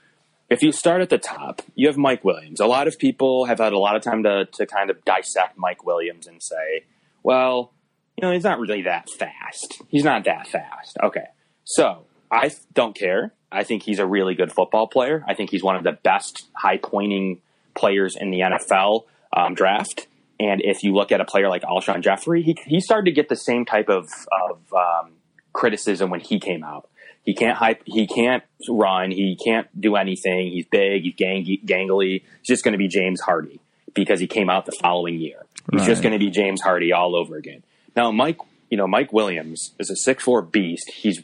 if you start at the top, you have Mike Williams. A lot of people have had a lot of time to, to kind of dissect Mike Williams and say, well, you know, he's not really that fast. He's not that fast. Okay, so I don't care. I think he's a really good football player. I think he's one of the best high-pointing players in the N F L um, draft. And if you look at a player like Alshon Jeffrey, he, he started to get the same type of, of um, criticism when he came out. He can't hype, he can't run. He can't do anything. He's big. He's gang, gangly. He's just going to be James Hardy because he came out the following year. He's right. just going to be James Hardy all over again. Now, Mike, you know, Mike Williams is a six foot four beast. He's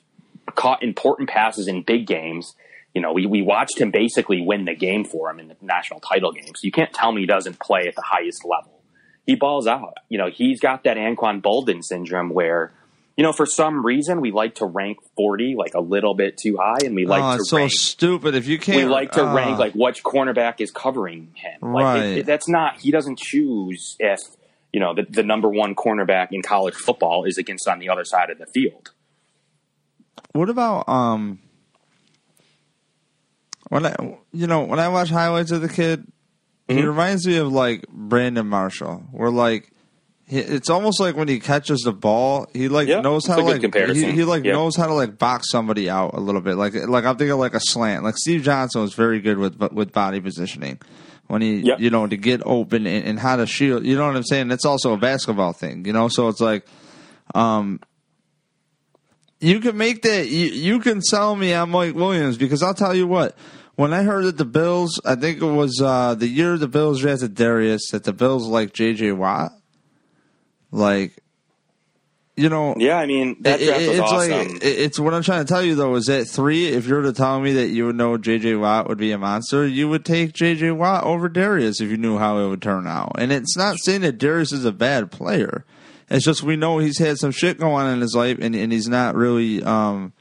caught important passes in big games. You know, we, we watched him basically win the game for him in the national title game. So you can't tell me he doesn't play at the highest level. He balls out. You know, he's got that Anquan Bolden syndrome where, you know, for some reason we like to rank forty like a little bit too high, and we like oh, to it's rank. so stupid if you can't. We like to uh, rank like which cornerback is covering him. Like right. it, it, that's not. He doesn't choose if you know the, the number one cornerback in college football is against on the other side of the field. What about um when I you know when I watch highlights of the kid, mm-hmm. he reminds me of like Brandon Marshall. Where like he, it's almost like when he catches the ball, he like yeah, knows how to like he, he like yeah. knows how to like box somebody out a little bit. Like like I'm thinking like a slant. Like Steve Johnson was very good with with body positioning when he yep. you know to get open and, and how to shield. You know what I'm saying? That's also a basketball thing. You know, so it's like um. You can make that. You, you can sell me on Mike Williams because I'll tell you what. When I heard that the Bills, I think it was uh, the year the Bills drafted Darius, that the Bills liked J J. Watt. Like, you know, yeah. I mean, that draft it, was it's awesome. Like it, it's what I'm trying to tell you though is that three. If you were to tell me that you would know J J. Watt would be a monster, you would take J J. Watt over Darius if you knew how it would turn out. And it's not saying that Darius is a bad player. It's just we know he's had some shit going on in his life, and, and he's not really, um,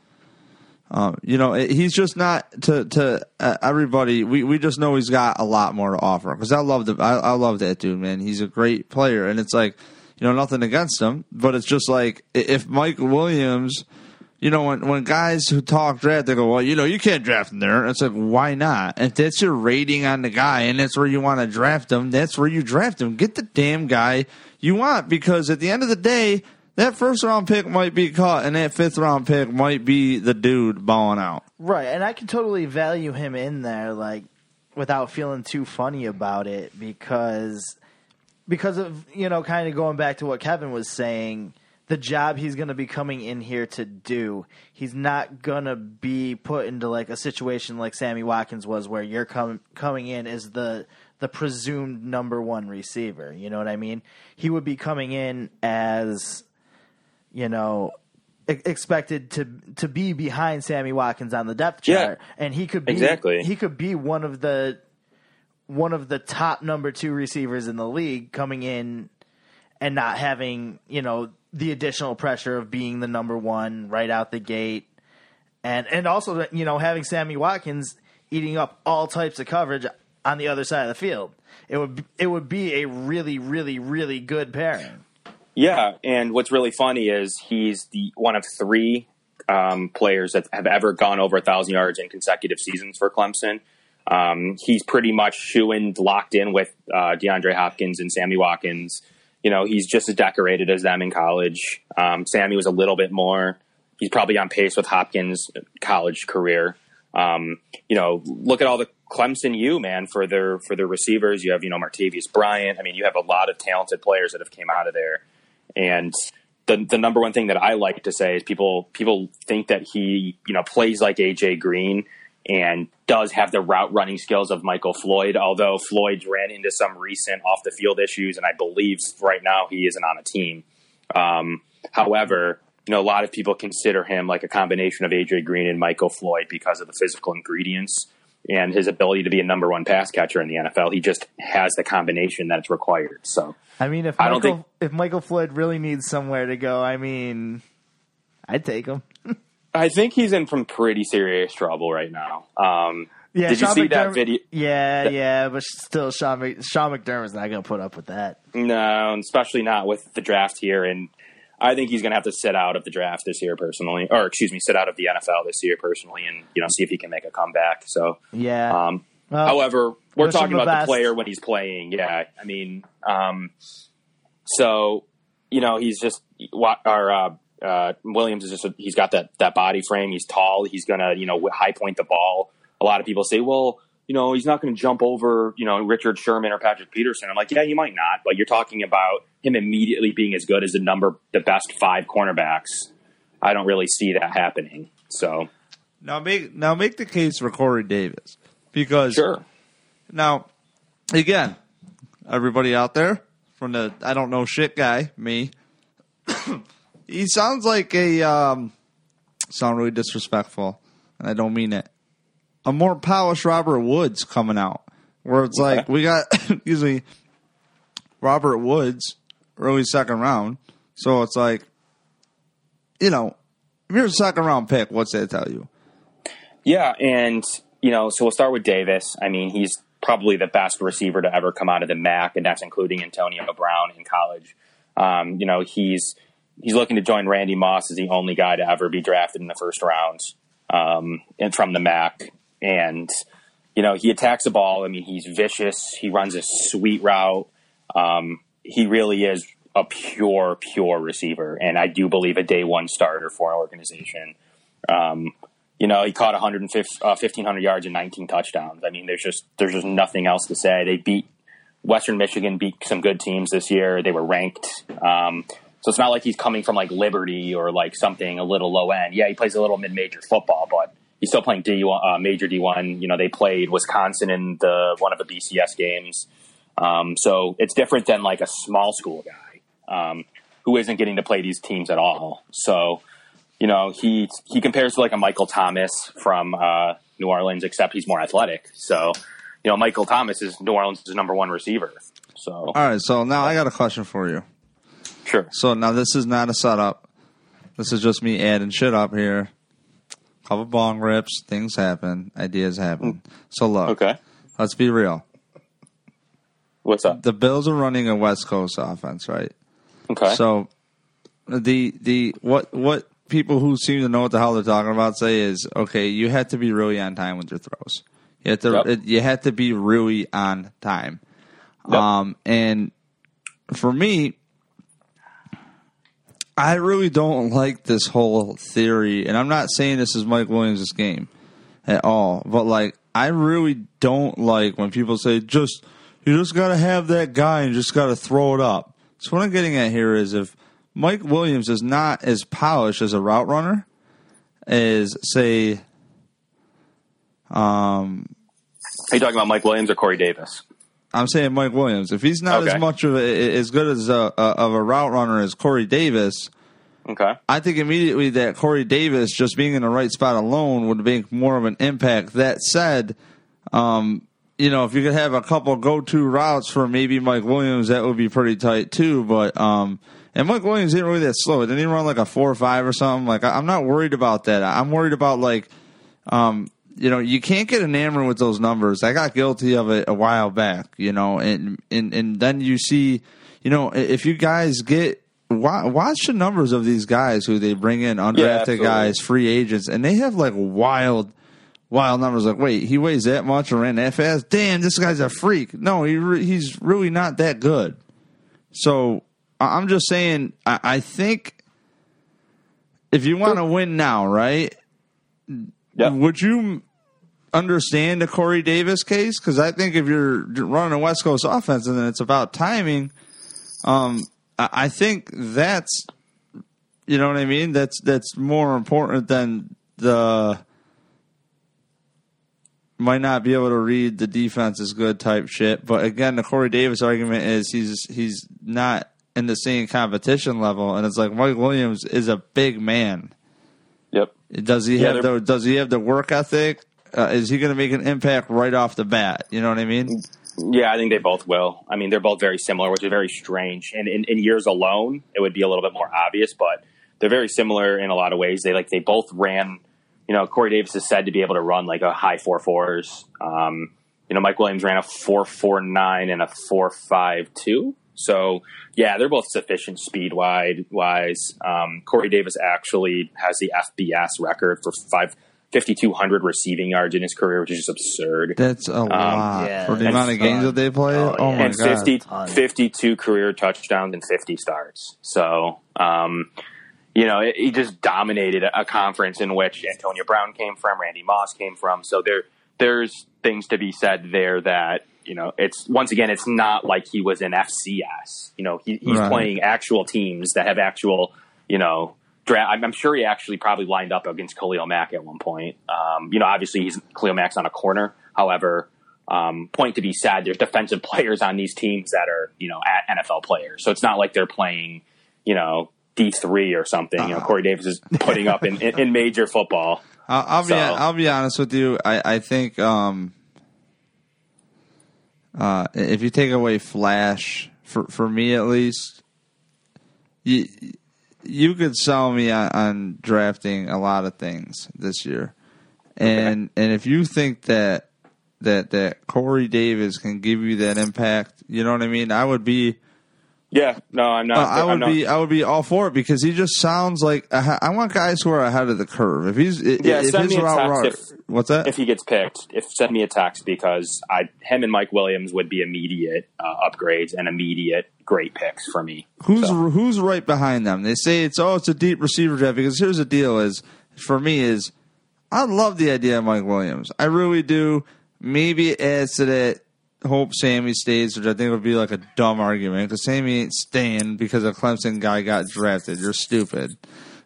um, you know, he's just not to to uh, everybody. We, we just know he's got a lot more to offer because I love the I, I love that dude, man. He's a great player, and it's like you know nothing against him, but it's just like if Mike Williams, you know, when when guys who talk draft, they go, well, you know, you can't draft him there. And it's like why not? If that's your rating on the guy, and that's where you want to draft him, that's where you draft him. Get the damn guy you want because at the end of the day, that first round pick might be caught, and that fifth round pick might be the dude balling out. Right, and I can totally value him in there, like, without feeling too funny about it, because because of, you know, kind of going back to what Kevin was saying, the job he's going to be coming in here to do, he's not going to be put into, like, a situation like Sammy Watkins was, where you're com- coming in as the the presumed number one receiver. You know what I mean? He would be coming in as, you know, e- expected to to be behind Sammy Watkins on the depth chart, yeah, and he could be exactly. he could be one of the one of the top number two receivers in the league coming in and not having, you know, the additional pressure of being the number one right out the gate, and and also, you know, having Sammy Watkins eating up all types of coverage on the other side of the field. It would it would be a really, really, really good pairing. Yeah, and what's really funny is he's the one of three um, players that have ever gone over one thousand yards in consecutive seasons for Clemson. Um, he's pretty much shoo-ined, locked in with uh, DeAndre Hopkins and Sammy Watkins. You know, he's just as decorated as them in college. Um, Sammy was a little bit more. He's probably on pace with Hopkins' college career. Um, you know, look at all the Clemson U, man, for their for their receivers. You have, you know, Martavius Bryant. I mean, you have a lot of talented players that have came out of there. And the the number one thing that I like to say is people people think that he, you know, plays like A J Green and does have the route running skills of Michael Floyd, although Floyd ran into some recent off the field issues, and I believe right now he isn't on a team. Um, however, you know, a lot of people consider him like a combination of A J Green and Michael Floyd because of the physical ingredients and his ability to be a number one pass catcher in the N F L. He just has the combination that's required. So, I mean, if I Michael, don't think, if Michael Floyd really needs somewhere to go, I mean, I'd take him. I think he's in from pretty serious trouble right now. Um, yeah, did Sean you see McDerm- that video? Yeah, that, yeah, but still, Sean, Mc- Sean McDermott's not going to put up with that. No, especially not with the draft here. And I think he's going to have to sit out of the draft this year personally, or excuse me, sit out of the N F L this year personally, and, you know, see if he can make a comeback. So, yeah. Um, well, however, we're talking about best. the player when he's playing. Yeah, I mean, um, so, you know, he's just our. Uh, Uh, Williams is just—he's got that that body frame. He's tall. He's gonna, you know, high point the ball. A lot of people say, well, you know, he's not gonna jump over, you know, Richard Sherman or Patrick Peterson. I'm like, yeah, you might not, but you're talking about him immediately being as good as the number, the best five cornerbacks. I don't really see that happening. So now make now make the case for Corey Davis, because sure. Now again, everybody out there from the I don't know shit guy, me. He sounds like a, um, sound really disrespectful, and I don't mean it, a more polished Robert Woods coming out, where it's okay. Like, we got, excuse me, Robert Woods, early second round, so it's like, you know, if you're a second round pick, what's that tell you? Yeah, and, you know, so we'll start with Davis. I mean, he's probably the best receiver to ever come out of the M A C, and that's including Antonio Brown in college. Um, you know, he's... He's looking to join Randy Moss as the only guy to ever be drafted in the first round um, and from the M A C. And, you know, he attacks the ball. I mean, he's vicious. He runs a sweet route. Um, he really is a pure, pure receiver. And I do believe a day one starter for an organization. Um, you know, he caught fifteen hundred yards and nineteen touchdowns. I mean, there's just there's just nothing else to say. They beat Western Michigan, beat some good teams this year. They were ranked. Um So it's not like he's coming from like Liberty or like something a little low end. Yeah, he plays a little mid-major football, but he's still playing D one, uh, major D one. You know, they played Wisconsin in the one of the B C S games. Um, so it's different than like a small school guy um, who isn't getting to play these teams at all. So, you know, he he compares to like a Michael Thomas from uh, New Orleans, except he's more athletic. So, you know, Michael Thomas is New Orleans' number one receiver. So all right, so now I got a question for you. Sure. So now this is not a setup. This is just me adding shit up here. Couple bong rips, things happen, ideas happen. So look, okay, let's be real. What's up? The Bills are running a West Coast offense, right? Okay. So the the what what people who seem to know what the hell they're talking about say is, okay, you have to be really on time with your throws. You have to yep. it, you have to be really on time. Yep. Um, and for me. I really don't like this whole theory, and I'm not saying this is Mike Williams' game at all, but, like, I really don't like when people say, just you just got to have that guy and just got to throw it up. So what I'm getting at here is if Mike Williams is not as polished as a route runner as, say, um, are you talking about Mike Williams or Corey Davis? I'm saying Mike Williams. If he's not okay. as much of a, as good as a, a, of a route runner as Corey Davis, okay, I think immediately that Corey Davis just being in the right spot alone would make more of an impact. That said, um, you know, if you could have a couple go-to routes for maybe Mike Williams, that would be pretty tight too. But um, and Mike Williams ain't really that slow. Didn't he run like a four or five or something? Like I, I'm not worried about that. I'm worried about like. Um, You know, you can't get enamored with those numbers. I got guilty of it a while back, you know, and and, and then you see, you know, if you guys get watch, watch the numbers of these guys who they bring in, undrafted yeah, guys, free agents, and they have like wild, wild numbers. Like, wait, he weighs that much or ran that fast? Damn, this guy's a freak. No, he re- he's really not that good. So I'm just saying, I, I think if you want to win now, right? Yeah. Would you understand the Corey Davis case? Because I think if you're running a West Coast offense and then it's about timing, um, I think that's, you know what I mean? That's that's more important than the might not be able to read the defense is good type shit. But again, the Corey Davis argument is he's he's not in the same competition level, and it's like Mike Williams is a big man. Yep. Does he yeah, have the Does he have the work ethic? Uh, is he going to make an impact right off the bat? You know what I mean? Yeah, I think they both will. I mean, they're both very similar, which is very strange. And in, in years alone, it would be a little bit more obvious, but they're very similar in a lot of ways. They like they both ran. You know, Corey Davis is said to be able to run like a high four fours. Um, you know, Mike Williams ran a four four nine and a four five two. So, yeah, they're both sufficient speed-wise. Um, Corey Davis actually has the F B S record for five thousand two hundred receiving yards in his career, which is just absurd. That's a um, lot. Yeah, for the amount of games that they play? Oh, oh yeah. my and God. And fifty-two career touchdowns and fifty starts. So, um, you know, he just dominated a conference in which Antonio Brown came from, Randy Moss came from. So there, there's things to be said there that, you know, it's once again, it's not like he was in F C S. You know, he, he's right. playing actual teams that have actual, you know, draft. I'm, I'm sure he actually probably lined up against Khalil Mack at one point. Um, you know, obviously he's Khalil Mack's on a corner. However, um, point to be said, there's defensive players on these teams that are, you know, at N F L players. So it's not like they're playing, you know, D three or something. Uh-huh. You know, Corey Davis is putting up in, in, in major football. I'll, I'll so. be I'll be honest with you. I, I think. Um... Uh, if you take away Flash, for for me at least, you you could sell me on, on drafting a lot of things this year, and okay. and if you think that that that Corey Davis can give you that impact, you know what I mean? I would be. Yeah, no, I'm not. Uh, I would I'm not. be I would be all for it because he just sounds like I, I want guys who are ahead of the curve. If he's yeah, if send me a text if, what's that? If he gets picked, if send me a text because I him and Mike Williams would be immediate uh, upgrades and immediate great picks for me. Who's so. who's right behind them? They say it's oh it's a deep receiver draft because here's the deal is for me is I love the idea of Mike Williams. I really do. Maybe it adds to that. Hope Sammy stays, which I think would be like a dumb argument because Sammy ain't staying because a Clemson guy got drafted. You're stupid.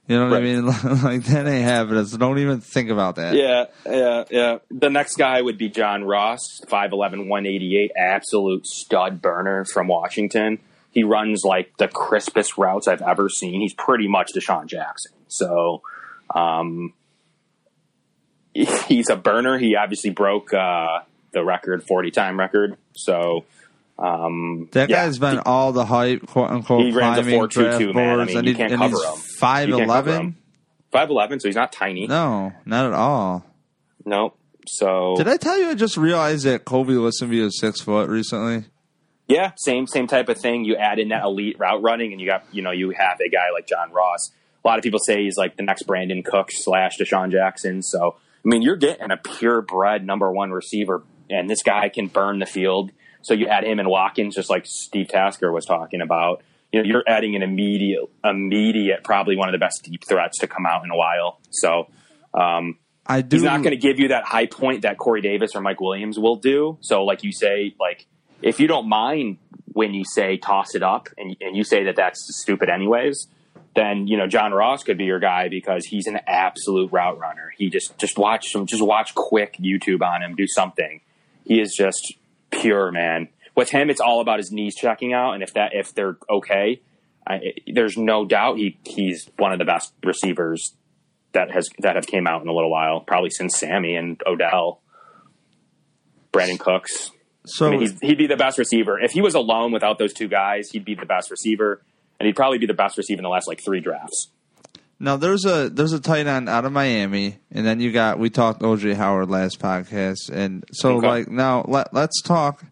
You know what right. I mean? Like, that ain't happening. So don't even think about that. Yeah, yeah, yeah. The next guy would be John Ross, five eleven, one eighty-eight, absolute stud burner from Washington. He runs like the crispest routes I've ever seen. He's pretty much DeSean Jackson. So, um, he's a burner. He obviously broke, uh, the record, forty-time record. So um, that yeah. guy's been all the hype, quote unquote. He ran the four two two man. I mean, and you can't and cover he's him. Five eleven, five eleven. So he's not tiny. No, not at all. Nope. So did I tell you? I just realized that Kolby Listenbee is six foot recently. Yeah, same same type of thing. You add in that elite route running, and you got you know you have a guy like John Ross. A lot of people say he's like the next Brandon Cook slash DeSean Jackson. So I mean, you're getting a purebred number one receiver. And this guy can burn the field. So you add him and Watkins, just like Steve Tasker was talking about. you know, you're adding an immediate, immediate, probably one of the best deep threats to come out in a while. So um, I do. He's not going to give you that high point that Corey Davis or Mike Williams will do. So like you say, like if you don't mind when you say toss it up and, and you say that that's stupid anyways, then, you know, John Ross could be your guy because he's an absolute route runner. He just, just watch him, just watch quick YouTube on him, do something. He is just pure, man. With him, it's all about his knees checking out. And if that, if they're okay, I, it, there's no doubt he, he's one of the best receivers that has, that have came out in a little while, probably since Sammy and Odell, Brandon Cooks. So I mean, he's, he'd be the best receiver. If he was alone without those two guys, he'd be the best receiver. And he'd probably be the best receiver in the last, like, three drafts. Now, there's a there's a tight end out of Miami, and then you got – we talked O J. Howard last podcast. And so, okay. like, now let, let's talk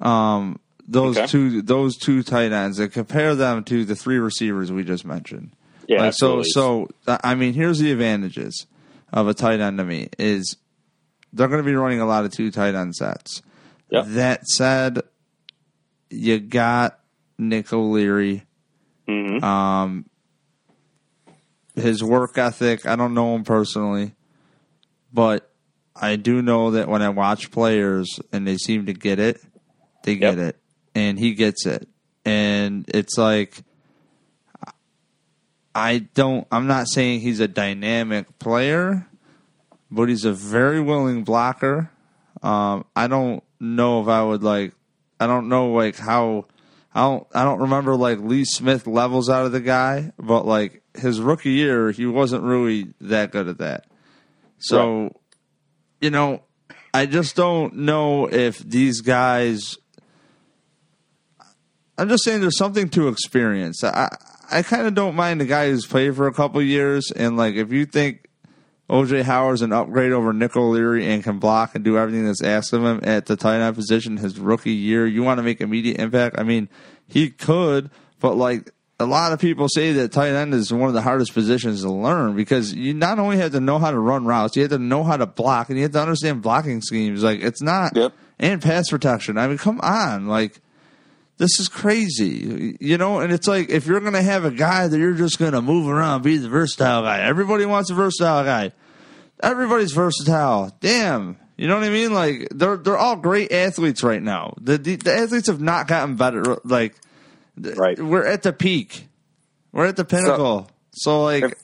um, those okay. two those two tight ends and compare them to the three receivers we just mentioned. Yeah, like, so, so, I mean, here's the advantages of a tight end to me is they're going to be running a lot of two tight end sets. Yep. That said, you got – Nick O'Leary, mm-hmm. um, his work ethic. I don't know him personally, but I do know that when I watch players and they seem to get it, they get yep. it, and he gets it, and it's like I don't. I'm not saying he's a dynamic player, but he's a very willing blocker. Um, I don't know if I would like. I don't know like how. I don't, I don't remember, like, Lee Smith levels out of the guy, but, like, his rookie year, he wasn't really that good at that. So, right. you know, I just don't know if these guys – I'm just saying there's something to experience. I I kind of don't mind a guy who's played for a couple years, and, like, if you think O J. Howard's an upgrade over Nick O'Leary and can block and do everything that's asked of him at the tight end position his rookie year, you want to make immediate impact? I mean, he could, but like a lot of people say that tight end is one of the hardest positions to learn because you not only have to know how to run routes, you have to know how to block, and you have to understand blocking schemes. Like it's not yep. and pass protection. I mean, come on, like this is crazy, you know? And it's like, if you're going to have a guy that you're just going to move around, be the versatile guy. Everybody wants a versatile guy. Everybody's versatile. Damn. You know what I mean? Like they're, they're all great athletes right now. The, the, the athletes have not gotten better. Like right. we're at the peak. We're at the pinnacle. So, so like if,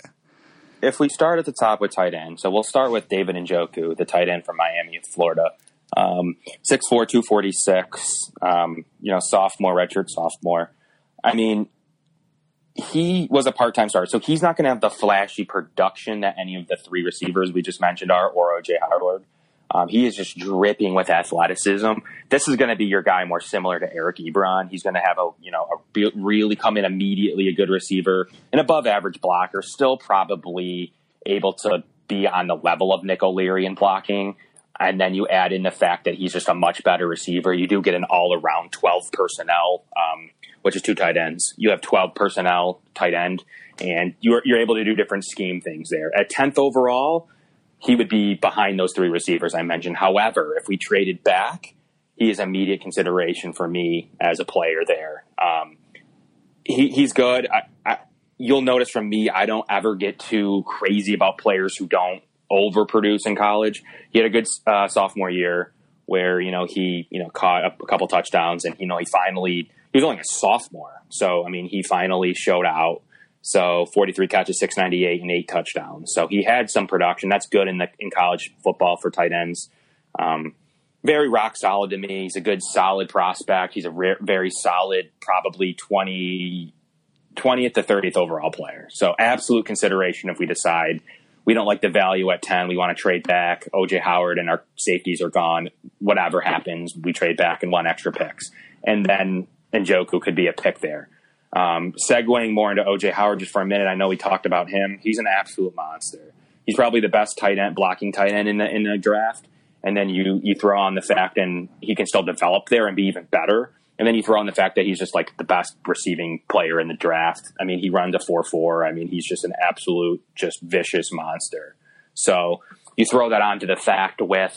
if we start at the top with tight end, so we'll start with David Njoku, the tight end from Miami of Florida. Um, six four, two forty-six, um, you know, sophomore, redshirt sophomore. I mean, he was a part-time starter, so he's not going to have the flashy production that any of the three receivers we just mentioned are, or O J. Howard. Um, he is just dripping with athleticism. This is going to be your guy more similar to Eric Ebron. He's going to have a, you know, a really come in immediately a good receiver, an above-average blocker, still probably able to be on the level of Nick O'Leary in blocking. And then you add in the fact that he's just a much better receiver. You do get an all-around twelve personnel, um, which is two tight ends. You have twelve personnel tight end, and you're, you're able to do different scheme things there. At tenth overall, he would be behind those three receivers I mentioned. However, if we traded back, he is immediate consideration for me as a player there. Um, he, he's good. I, I, you'll notice from me, I don't ever get too crazy about players who don't overproduce in college. He had a good uh, sophomore year where, you know, he, you know, caught a, a couple touchdowns and, you know, he finally, he was only a sophomore. So, I mean, he finally showed out. So forty-three catches, six ninety-eight and eight touchdowns. So he had some production. That's good in the, in college football for tight ends. Um, very rock solid to me. He's a good, solid prospect. He's a re- very solid, probably twentieth to thirtieth overall player. So absolute consideration if we decide we don't like the value at ten. We want to trade back. O J. Howard and our safeties are gone. Whatever happens, we trade back and one extra picks. And then Njoku could be a pick there. Um, segueing more into O J. Howard just for a minute, I know we talked about him. He's an absolute monster. He's probably the best tight end, blocking tight end in the, in the draft. And then you, you throw on the fact and he can still develop there and be even better. And then you throw on the fact that he's just like the best receiving player in the draft. I mean, he runs a four four. I mean, he's just an absolute, just vicious monster. So you throw that onto the fact with,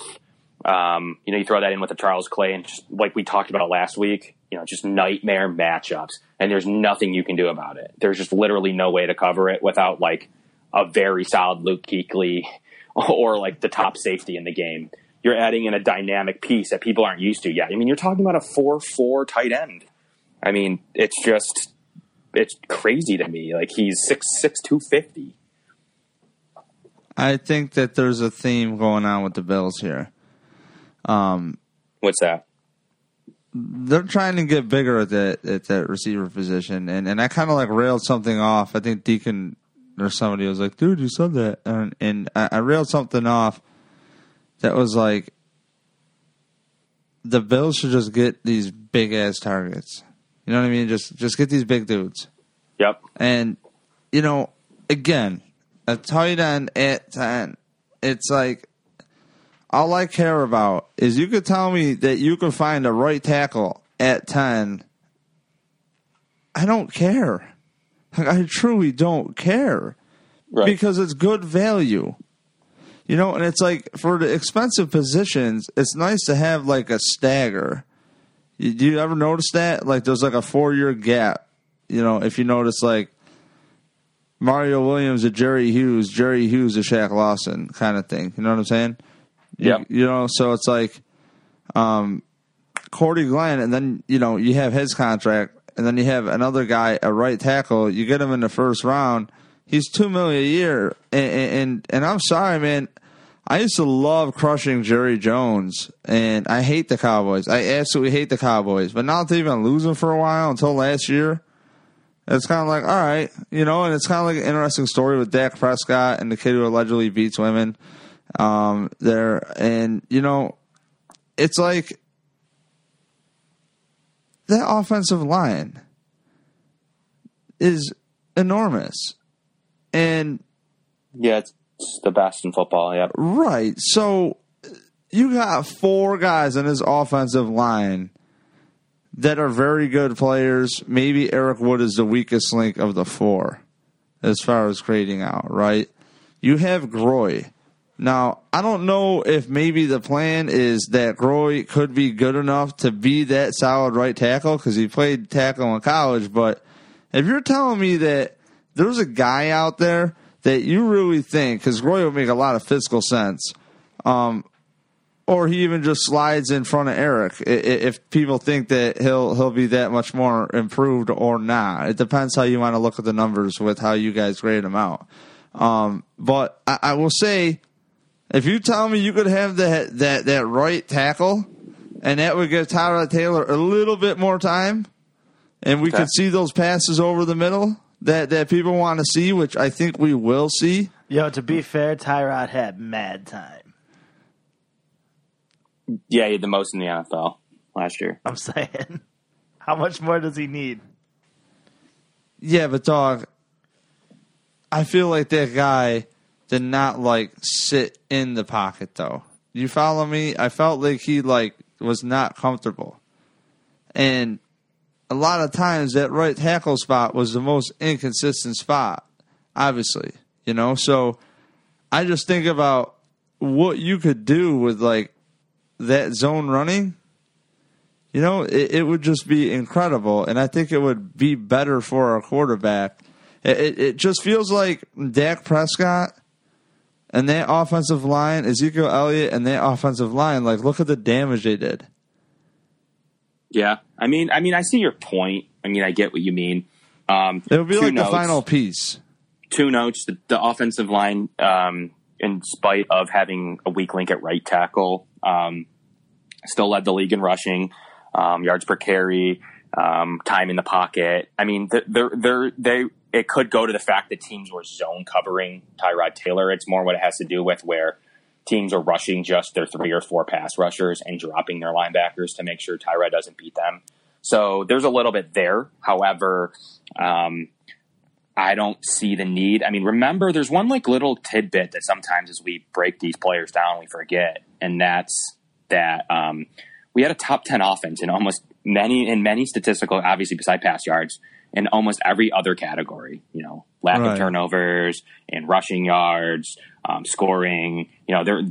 um, you know, you throw that in with the Charles Clay. And just like we talked about last week, you know, just nightmare matchups, and there's nothing you can do about it. There's just literally no way to cover it without like a very solid Luke Kuechly or like the top safety in the game. You're adding in a dynamic piece that people aren't used to yet. I mean, you're talking about a four four tight end. I mean, it's just, it's crazy to me. Like, he's six six, two fifty. I think that there's a theme going on with the Bills here. Um, What's that? They're trying to get bigger at that, at that receiver position. And, and I kind of like railed something off. I think Deacon or somebody was like, dude, you said that. And, and I, I railed something off that was like, the Bills should just get these big-ass targets. You know what I mean? Just just get these big dudes. Yep. And, you know, again, a tight end at ten, it's like, all I care about is you could tell me that you could find a right tackle at ten. I don't care. Like, I truly don't care. Right. Because it's good value. You know, and it's like for the expensive positions, it's nice to have like a stagger. You, do you ever notice that? Like there's like a four-year gap. You know, if you notice like Mario Williams to Jerry Hughes, Jerry Hughes to Shaq Lawson kind of thing. You know what I'm saying? Yeah. You, you know, so it's like um, Cordy Glenn, and then, you know, you have his contract, and then you have another guy, a right tackle. You get him in the first round. He's two million dollars a year, and, and and I'm sorry, man. I used to love crushing Jerry Jones, and I hate the Cowboys. I absolutely hate the Cowboys. But now that they've been losing for a while until last year, it's kind of like, all right, you know, and it's kind of like an interesting story with Dak Prescott and the kid who allegedly beats women um, there. And, you know, it's like that offensive line is enormous. And yeah, it's the best in football. Yeah, right. So you got four guys in his offensive line that are very good players. Maybe Eric Wood is the weakest link of the four, as far as grading out. Right. You have Groy. Now I don't know if maybe the plan is that Groy could be good enough to be that solid right tackle because he played tackle in college. But if you're telling me that there's a guy out there that you really think, because Roy would make a lot of fiscal sense, um, or he even just slides in front of Eric if people think that he'll he'll be that much more improved or not. It depends how you want to look at the numbers with how you guys grade him out. Um, but I, I will say, if you tell me you could have that that that right tackle, and that would give Tyrod Taylor a little bit more time, and we okay. could see those passes over the middle That that people want to see, which I think we will see. Yo, to be fair, Tyrod had mad time. Yeah, he had the most in the N F L last year. I'm saying. How much more does he need? Yeah, but dog, I feel like that guy did not, like, sit in the pocket, though. You follow me? I felt like he, like, was not comfortable. And a lot of times that right tackle spot was the most inconsistent spot, obviously, you know? So I just think about what you could do with, like, that zone running. You know, it, it would just be incredible, and I think it would be better for our quarterback. It, it, it just feels like Dak Prescott and that offensive line, Ezekiel Elliott and that offensive line, like, look at the damage they did. Yeah, I mean, I mean, I see your point. I mean, I get what you mean. Um, It'll be like notes, the final piece. Two notes: the, the offensive line, um, in spite of having a weak link at right tackle, um, still led the league in rushing, um, yards per carry, um, time in the pocket. I mean, they're, they're, they it could go to the fact that teams were zone covering Tyrod Taylor. It's more what it has to do with where teams are rushing just their three or four pass rushers and dropping their linebackers to make sure Tyrod doesn't beat them. So there's a little bit there. However, um, I don't see the need. I mean, remember, there's one like little tidbit that sometimes as we break these players down, we forget. And that's that um, we had a top ten offense in almost many, in many statistical, obviously beside pass yards, in almost every other category, you know, lack right. of turnovers and rushing yards, um, scoring. You know, there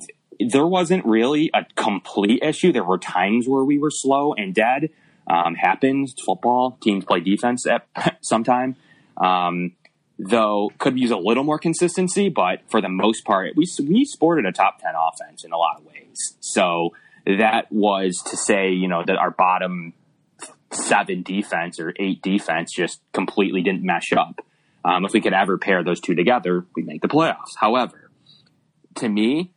there wasn't really a complete issue. There were times where we were slow and dead, um, happens. It's football. Teams play defense at sometime. Um, though could use a little more consistency, but for the most part, we we sported a top ten offense in a lot of ways. So that was to say, you know, that our bottom seven defense or eight defense just completely didn't mesh up. Um, if we could ever pair those two together, we make the playoffs. However, to me,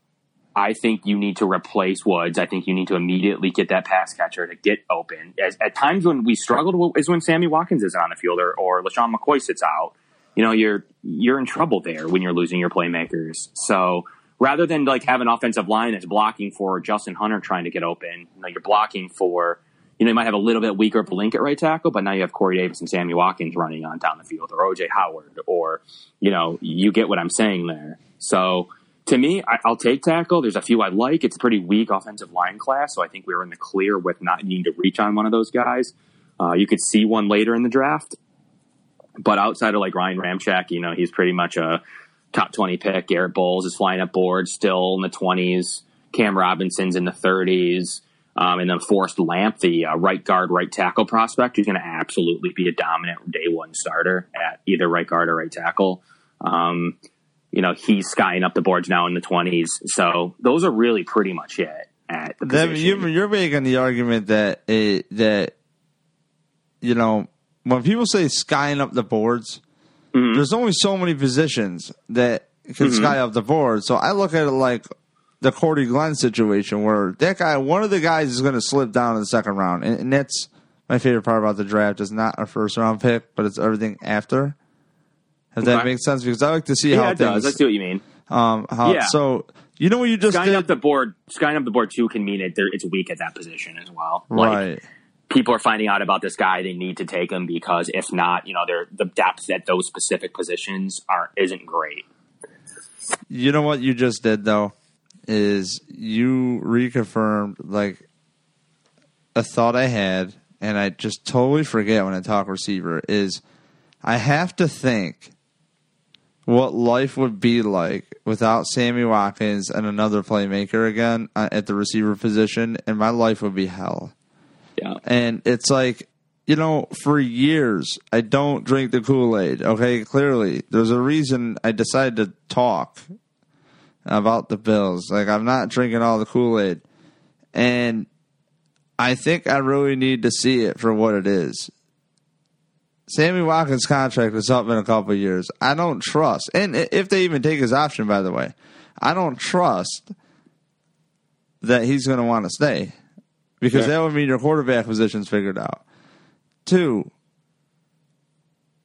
I think you need to replace Woods. I think you need to immediately get that pass catcher to get open. As, at times when we struggled is when Sammy Watkins is on the field or, or LeSean McCoy sits out. You know, you're you're in trouble there when you're losing your playmakers. So rather than like have an offensive line that's blocking for Justin Hunter trying to get open, you know, you're blocking for, you know, you might have a little bit weaker of a link at right tackle, but now you have Corey Davis and Sammy Watkins running on down the field or O J. Howard or, you know, you get what I'm saying there. So to me, I, I'll take tackle. There's a few I like. It's a pretty weak offensive line class, so I think we were in the clear with not needing to reach on one of those guys. Uh, you could see one later in the draft. But outside of like Ryan Ramczyk, you know, he's pretty much a top twenty pick. Garrett Bowles is flying up boards still in the twenties. Cam Robinson's in the thirties. Um, and then Forrest Lamp, the uh, right guard, right tackle prospect, who's going to absolutely be a dominant day one starter at either right guard or right tackle. Um, you know, he's skying up the boards now in the twenties. So those are really pretty much it. At the that, you, you're making the argument that it, that, you know, when people say skying up the boards, mm-hmm. there's only so many positions that can mm-hmm. sky up the board. So I look at it like the Cordy Glenn situation where that guy, one of the guys is going to slip down in the second round. And, and that's my favorite part about the draft. It's not a first round pick, but it's everything after. If that okay. makes sense, because I like to see yeah, how it things, does. I see what you mean. Um, how, yeah. So you know what you just skying did? up the board, skying up the board too can mean it. It's weak at that position as well. Right. Like, people are finding out about this guy. They need to take him because if not, you know, they're, the depth at those specific positions aren't isn't great. You know what you just did though is you reconfirmed like a thought I had, and I just totally forget when I talk receiver is I have to think what life would be like without Sammy Watkins and another playmaker again at the receiver position, and my life would be hell. Yeah. And it's like, you know, for years, I don't drink the Kool-Aid, okay? Clearly, there's a reason I decided to talk about the Bills. Like, I'm not drinking all the Kool-Aid. And I think I really need to see it for what it is. Sammy Watkins' contract is up in a couple of years. I don't trust. And if they even take his option, by the way, I don't trust that he's going to want to stay. Because yeah. that would mean your quarterback position's figured out. Two,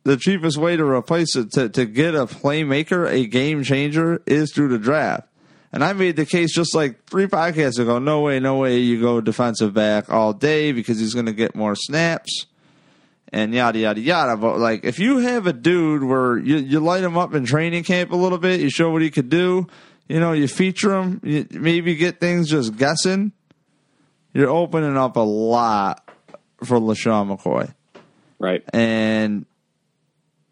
the cheapest way to replace it, to, to get a playmaker, a game changer, is through the draft. And I made the case just like three podcasts ago, no way, no way you go defensive back all day because he's going to get more snaps and yada, yada, yada. But, like, if you have a dude where you, you light him up in training camp a little bit, you show what he could do, you know, you feature him, you maybe get things just guessing. You're opening up a lot for LeSean McCoy. Right. And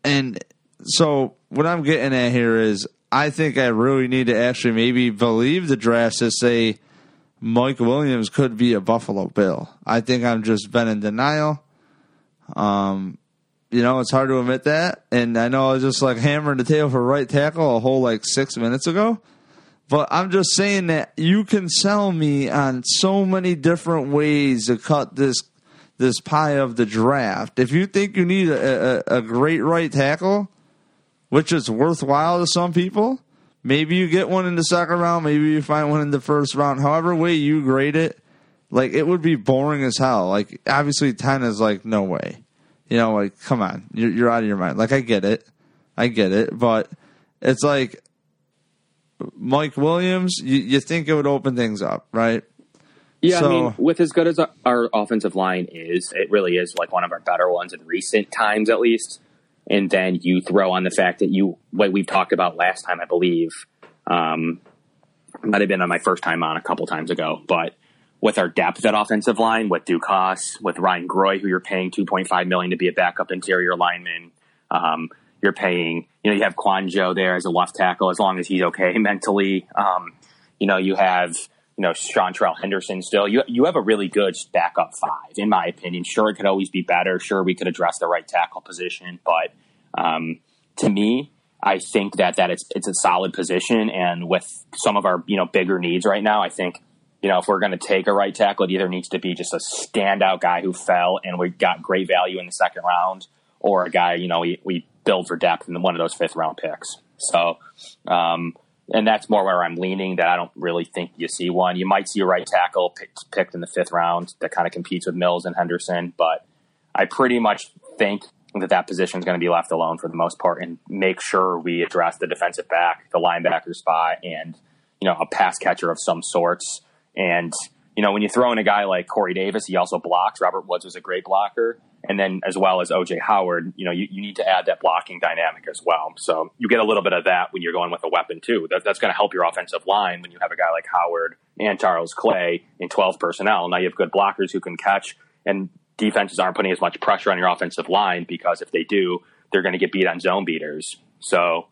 and so what I'm getting at here is I think I really need to actually maybe believe the drafts that say Mike Williams could be a Buffalo Bill. I think I'm just been in denial. Um, you know, it's hard to admit that. And I know I was just like hammering the tail for right tackle a whole like six minutes ago. But I'm just saying that you can sell me on so many different ways to cut this this pie of the draft. If you think you need a, a, a great right tackle, which is worthwhile to some people, maybe you get one in the second round, maybe you find one in the first round. However way you grade it, like it would be boring as hell. Like obviously ten is like no way. You know, like come on, you're, you're out of your mind. Like I get it, I get it, but it's like. Mike Williams, you, you think it would open things up, right? Yeah, so, I mean, with as good as our offensive line is, it really is like one of our better ones in recent times, at least. And then you throw on the fact that you, what we've talked about last time, I believe, um, might have been on my first time on a couple times ago, but with our depth at offensive line, with Dukas, with Ryan Groy, who you're paying two point five million dollars to be a backup interior lineman, um, you're paying, you know, you have Kwanjo there as a left tackle as long as he's okay mentally. Um, you know, you have you know, Chantrell Henderson still. You you have a really good backup five, in my opinion. Sure, it could always be better. Sure, we could address the right tackle position. But um, to me, I think that, that it's it's a solid position. And with some of our, you know, bigger needs right now, I think, you know, if we're going to take a right tackle, it either needs to be just a standout guy who fell and we got great value in the second round, or a guy, you know, we, we build for depth in one of those fifth-round picks. So, um, and that's more where I'm leaning, that I don't really think you see one. You might see a right tackle pick, picked in the fifth round that kind of competes with Mills and Henderson, but I pretty much think that that position is going to be left alone for the most part and make sure we address the defensive back, the linebacker spot, and, you know, a pass catcher of some sorts. And, you know, when you throw in a guy like Corey Davis, he also blocks. Robert Woods was a great blocker. And then as well as O J. Howard, you know, you, you need to add that blocking dynamic as well. So you get a little bit of that when you're going with a weapon, too. That, that's going to help your offensive line when you have a guy like Howard and Charles Clay in twelve personnel. Now you have good blockers who can catch, and defenses aren't putting as much pressure on your offensive line, because if they do, they're going to get beat on zone beaters. So,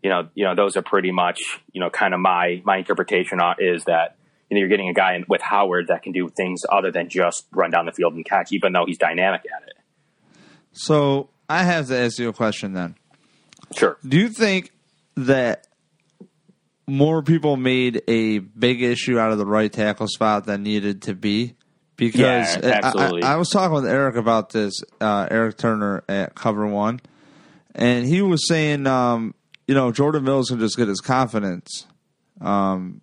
you know, you know, those are pretty much, you know, kind of my, my interpretation is that, you know, you're getting a guy with Howard that can do things other than just run down the field and catch, even though he's dynamic at it. So I have to ask you a question then. Sure. Do you think that more people made a big issue out of the right tackle spot than needed to be? Because yeah, absolutely. I, I was talking with Eric about this, uh, Eric Turner at Cover One, and he was saying, um, you know, Jordan Mills can just get his confidence Um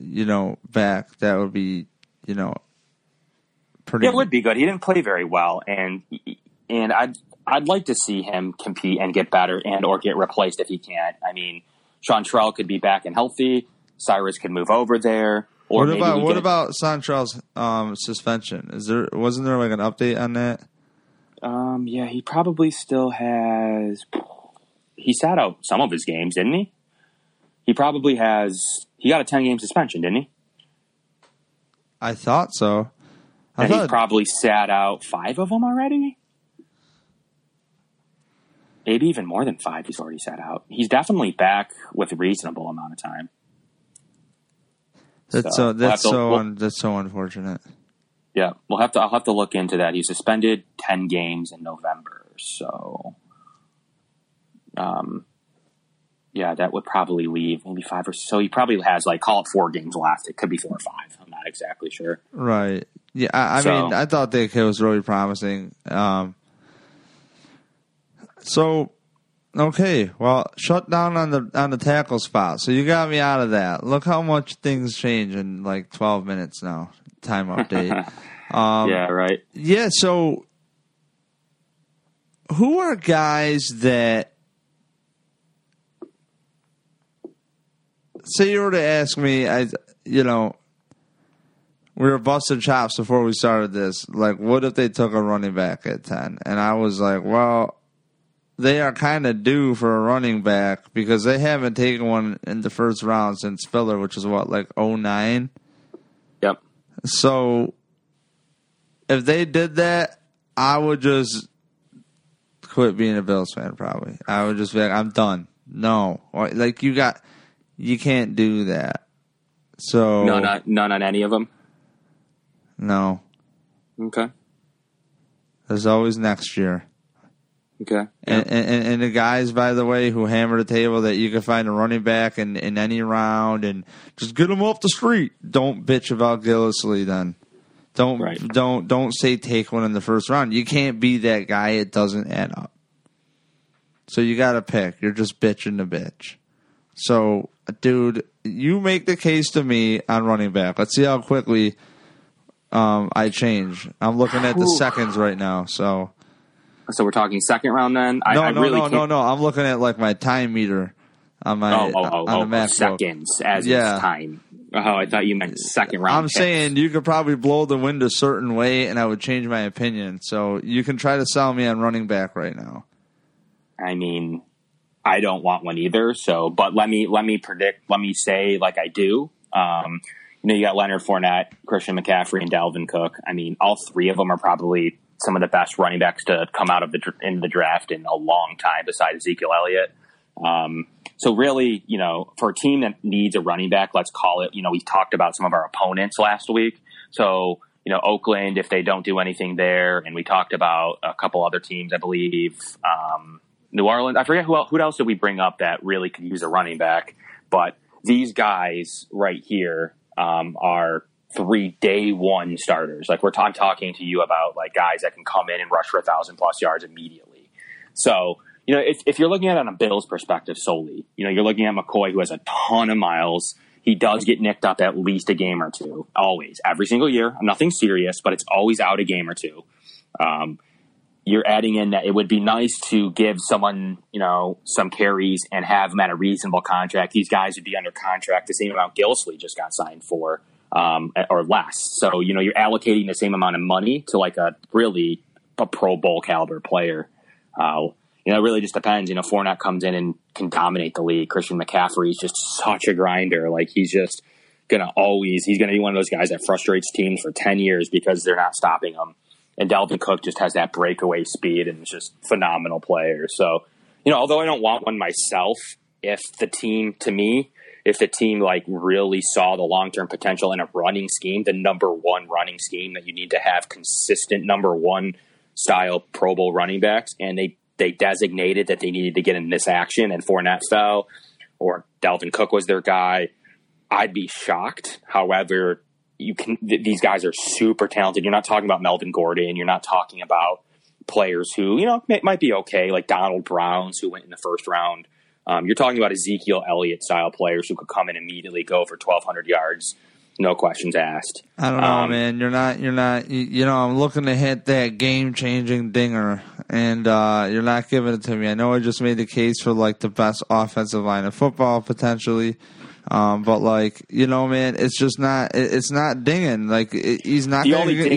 you know, back, that would be, you know, pretty. Yeah, it would be good. He didn't play very well, and and I'd I'd like to see him compete and get better, and or get replaced if he can't. I mean, Chantrell could be back and healthy. Cyrus could move over there. Or what about what about Chantrell's um, suspension? Is there wasn't there like an update on that? Um, yeah, he probably still has. He sat out some of his games, didn't he? He probably has. He got a ten-game suspension, didn't he? I thought so. I and thought... he probably sat out five of them already? Maybe even more than five he's already sat out. He's definitely back with a reasonable amount of time. That's so, so that's we'll to, so we'll, un, that's so unfortunate. Yeah, we'll have to I'll have to look into that. He suspended ten games in November, so um yeah, that would probably leave maybe five or so. He probably has, like, call it four games left. It could be four or five. I'm not exactly sure. Right. Yeah, I, I so, mean, I thought that kid was really promising. Um, so, okay, well, shut down on the on the tackle spot. So you got me out of that. Look how much things change in, like, twelve minutes now. Time update. um, yeah, right. Yeah, so who are guys that, say you were to ask me, I, you know, we were busting chops before we started this. Like, what if they took a running back at ten? And I was like, well, they are kind of due for a running back because they haven't taken one in the first round since Filler, which is what, like oh nine? Yep. So if they did that, I would just quit being a Bills fan probably. I would just be like, I'm done. No. Like, you got... You can't do that. So no, not none on any of them. No. Okay. There's always next year. Okay. Yep. And, and and the guys, by the way, who hammer the table that you can find a running back in, in any round and just get them off the street. Don't bitch about Gillislee then. Don't right. don't don't say take one in the first round. You can't be that guy. It doesn't add up. So you got to pick. You're just bitching the bitch. So, dude, you make the case to me on running back. Let's see how quickly um, I change. I'm looking at the Ooh. seconds right now. So, so we're talking second round then. I, no, I no, really no, can't... no, no. I'm looking at like my time meter on my oh, oh, oh, on the Mac oh, seconds book. As yeah. It's time. Oh, I thought you meant second round. I'm picks. saying you could probably blow the wind a certain way, and I would change my opinion. So you can try to sell me on running back right now. I mean. I don't want one either. So, but let me let me predict. Let me say like I do. Um, you know, you got Leonard Fournette, Christian McCaffrey, and Dalvin Cook. I mean, all three of them are probably some of the best running backs to come out of the in the draft in a long time, besides Ezekiel Elliott. Um, so really, you know, for a team that needs a running back, let's call it, you know, we talked about some of our opponents last week. So, you know, Oakland, if they don't do anything there, and we talked about a couple other teams, I believe, um, New Orleans. I forget who else, who else did we bring up that really could use a running back, but these guys right here um, are three day one starters. Like we're t- I'm talking to you about like guys that can come in and rush for a thousand plus yards immediately. So, you know, if, if you're looking at it on a Bills perspective solely, you know, you're looking at McCoy, who has a ton of miles. He does get nicked up at least a game or two, always, every single year. Nothing serious, but it's always out a game or two. Um, you're adding in that it would be nice to give someone, you know, some carries and have them at a reasonable contract. These guys would be under contract the same amount Gillislee just got signed for, um, or less. So, you know, you're allocating the same amount of money to like a really a Pro Bowl caliber player. Uh, You know, it really just depends. You know, Fournette comes in and can dominate the league. Christian McCaffrey is just such a grinder. Like, he's just going to always – he's going to be one of those guys that frustrates teams for ten years because they're not stopping him. And Dalvin Cook just has that breakaway speed and is just phenomenal player. So, you know, although I don't want one myself, if the team – to me, if the team, like, really saw the long-term potential in a running scheme, the number one running scheme that you need to have consistent number one style Pro Bowl running backs, and they – they designated that they needed to get in this action and Fournette fell or Dalvin Cook was their guy, I'd be shocked. However, you can, th- these guys are super talented. You're not talking about Melvin Gordon. You're not talking about players who, you know, may, might be okay, like Donald Browns, who went in the first round. Um, you're talking about Ezekiel Elliott-style players who could come in immediately, go for twelve hundred yards, no questions asked. I don't know, um, man. You're not, you're not, you, you know, I'm looking to hit that game-changing dinger, and uh, you're not giving it to me. I know I just made the case for, like, the best offensive line of football, potentially. Um, but, like, you know, man, it's just not, it, it's not dinging. Like, it, he's not going to get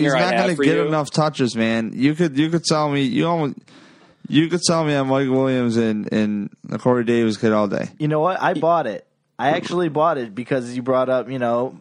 you. enough touches, man. You could, you could tell me, you almost, you could tell me I'm Mike Williams and, and the Corey Davis kid all day. You know what? I bought it. I actually bought it because you brought up, you know,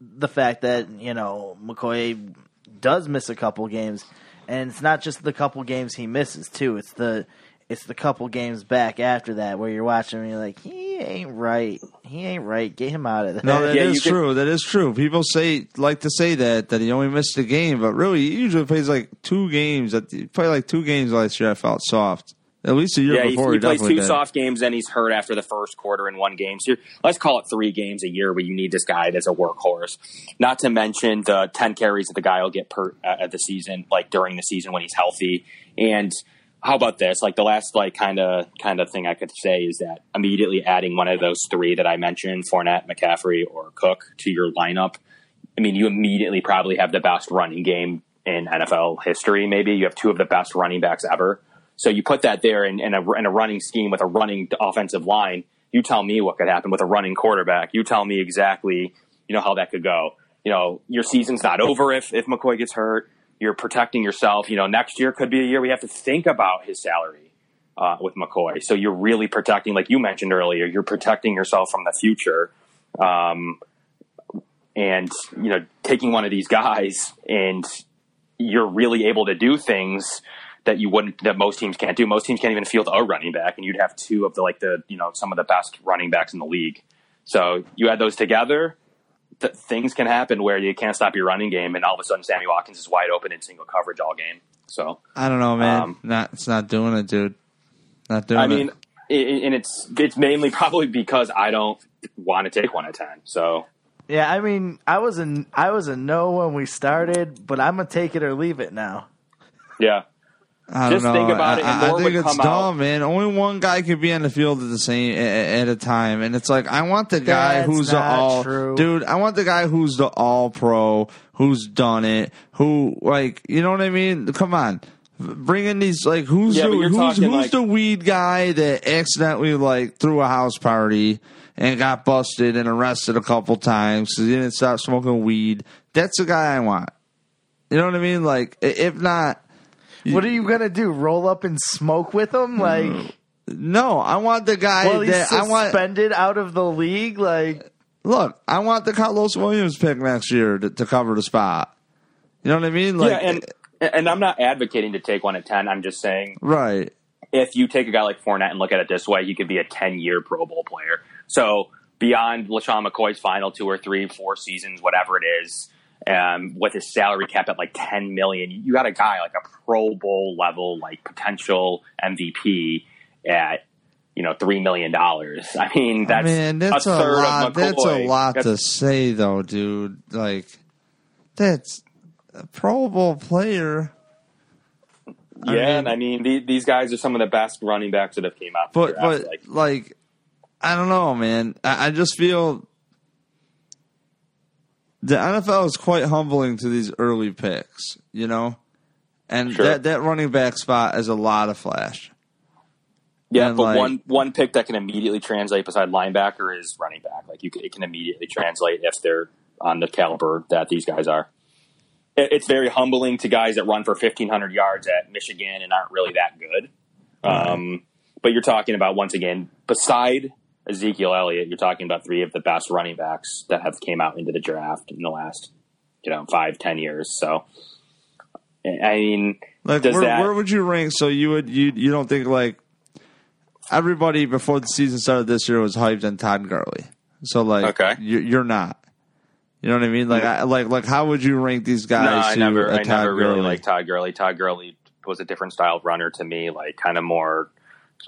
the fact that, you know, McCoy does miss a couple games, and it's not just the couple games he misses too. It's the it's the couple games back after that where you're watching and you're like, he ain't right. He ain't right. Get him out of there. No, that yeah, is true. Can... That is true. People say like to say that that he only missed a game, but really he usually plays like two games. He played like two games last year. I felt soft. At least a year yeah, before, he, he, he plays two did. soft games, then he's hurt after the first quarter in one game. So let's call it three games a year where you need this guy that's a workhorse. Not to mention the ten carries that the guy will get per uh, at the season, like during the season when he's healthy. And how about this? Like the last, like kind of kind of thing I could say is that immediately adding one of those three that I mentioned, Fournette, McCaffrey, or Cook, to your lineup. I mean, you immediately probably have the best running game in N F L history. Maybe you have two of the best running backs ever. So you put that there in, in, a, in a running scheme with a running offensive line. You tell me what could happen with a running quarterback. You tell me exactly, you know, how that could go. You know, your season's not over if, if McCoy gets hurt. You're protecting yourself. You know, next year could be a year we have to think about his salary uh, with McCoy. So you're really protecting, like you mentioned earlier, you're protecting yourself from the future. Um, and, you know, taking one of these guys and you're really able to do things that you wouldn't, that most teams can't do. Most teams can't even field a running back, and you'd have two of the, like the, you know, some of the best running backs in the league. So you add those together, th- things can happen where you can't stop your running game, and all of a sudden Sammy Watkins is wide open in single coverage all game. So I don't know, man. Um, not it's not doing it, dude. Not doing it. I mean, it, and it's it's mainly probably because I don't want to take one at ten. So. Yeah, I mean, I was a I was a no when we started, but I'm gonna take it or leave it now. Yeah. I don't Just know. think about I, it. And I, more I think would it's come dumb, out. man. Only one guy could be on the field at the same at, at a time, and it's like I want the guy That's who's the all true. dude. I want the guy who's the all pro, who's done it, who like you know what I mean. Come on, bring in these like who's yeah, the, who's, who's like, the weed guy that accidentally like threw a house party and got busted and arrested a couple times because he didn't stop smoking weed. That's the guy I want. You know what I mean? Like if not. What are you gonna do? Roll up and smoke with him? Like, no, I want the guy well, that I want suspended out of the league. Like, look, I want the Karlos Williams pick next year to, to cover the spot. You know what I mean? Like, yeah, and and I'm not advocating to take one at ten. I'm just saying, right? if you take a guy like Fournette and look at it this way, he could be a ten-year Pro Bowl player. So beyond LeSean McCoy's final two or three, four seasons, whatever it is, um, with his salary cap at like ten million dollars, you got a guy like a Pro Bowl level, like potential M V P at, you know, three million dollars. I mean, that's, I mean, that's a third a lot, of McCoy. That's a lot that's, to say, though, dude. Like, that's a Pro Bowl player. Yeah, I mean, and I mean, the, these guys are some of the best running backs that have came out. But, but like, like, I don't know, man. I, I just feel the N F L is quite humbling to these early picks, you know? And sure. that, that running back spot is a lot of flash. Yeah, and but like, one, one pick that can immediately translate beside linebacker is running back. Like, you can, it can immediately translate if they're on the caliber that these guys are. It's very humbling to guys that run for fifteen hundred yards at Michigan and aren't really that good. Mm-hmm. Um, but you're talking about, once again, beside Ezekiel Elliott, you're talking about three of the best running backs that have came out into the draft in the last, you know, five, ten years. So, I mean, like, does where, that, where would you rank? So you would you you don't think like everybody before the season started this year was hyped on Todd Gurley? So like, okay. you, you're not. You know what I mean? Like, I, like, like, how would you rank these guys? No, I never, I never really liked Todd Gurley. Todd Gurley was a different style of runner to me, like kind of more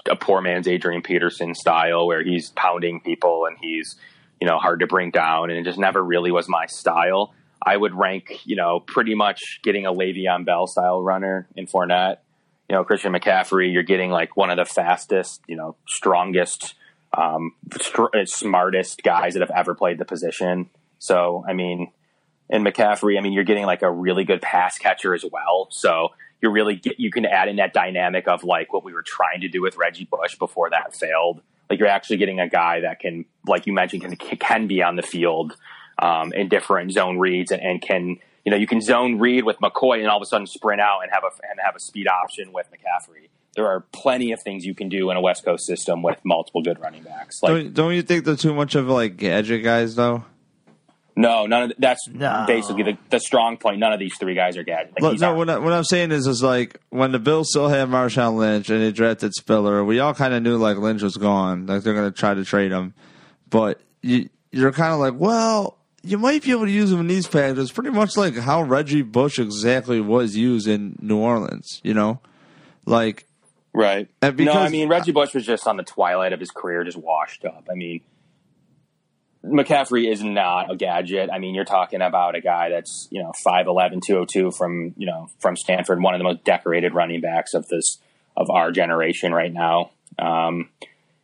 a poor man's Adrian Peterson style, where he's pounding people and he's, you know, hard to bring down, and it just never really was my style. I would rank, you know, pretty much getting a Le'Veon Bell style runner in Fournette. You know, Christian McCaffrey, you're getting like one of the fastest, you know, strongest, um, st- smartest guys that have ever played the position. So, I mean, in McCaffrey, I mean, you're getting like a really good pass catcher as well. So you're really get, you can add in that dynamic of like what we were trying to do with Reggie Bush before that failed. Like, you're actually getting a guy that can, like you mentioned, can can be on the field um, in different zone reads and, and can, you know, you can zone read with McCoy and all of a sudden sprint out and have a and have a speed option with McCaffrey. There are plenty of things you can do in a West Coast system with multiple good running backs. Like, don't, don't you think they're too much of like gadget guys though? No, none of the, that's no. basically the, the strong point. None of these three guys are gadgets. Like, no, what, I, what I'm saying is, is like when the Bills still had Marshawn Lynch and they drafted Spiller, we all kind of knew like Lynch was gone, like they're going to try to trade him. But you, you're kind of like, well, you might be able to use him in these packages, pretty much like how Reggie Bush exactly was used in New Orleans. You know, like right? And because, no, I mean Reggie Bush was just on the twilight of his career, just washed up. I mean. McCaffrey is not a gadget. I mean, you're talking about a guy that's, you know, five eleven, two oh two from, you know, from Stanford, one of the most decorated running backs of this, of our generation right now. Um,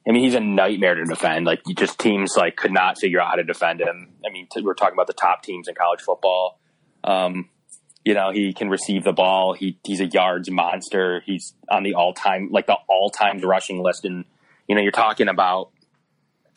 I mean, he's a nightmare to defend. Like, you just teams like could not figure out how to defend him. I mean, t- we're talking about the top teams in college football. Um, you know, he can receive the ball. He, he's a yards monster. He's on the all time, like the all time rushing list. And, you know, you're talking about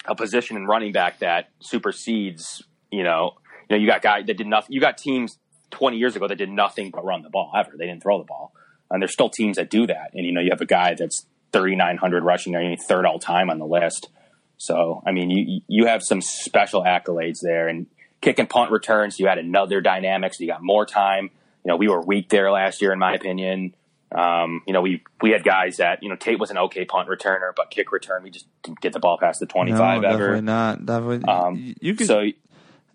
a position in running back that supersedes, you know, you know, you got guys that did nothing. You got teams twenty years ago that did nothing but run the ball ever. They didn't throw the ball, and there's still teams that do that. And you know, you have a guy that's thirty-nine hundred rushing, I mean, third all time on the list. So I mean, you you have some special accolades there. And kick and punt returns, you had another dynamic, so you got more time. You know, we were weak there last year, in my opinion. Um, you know, we, we had guys that, you know, Tate was an okay punt returner, but kick return, we just didn't get the ball past the twenty-five no, ever. Definitely not. Definitely. Um, you could, so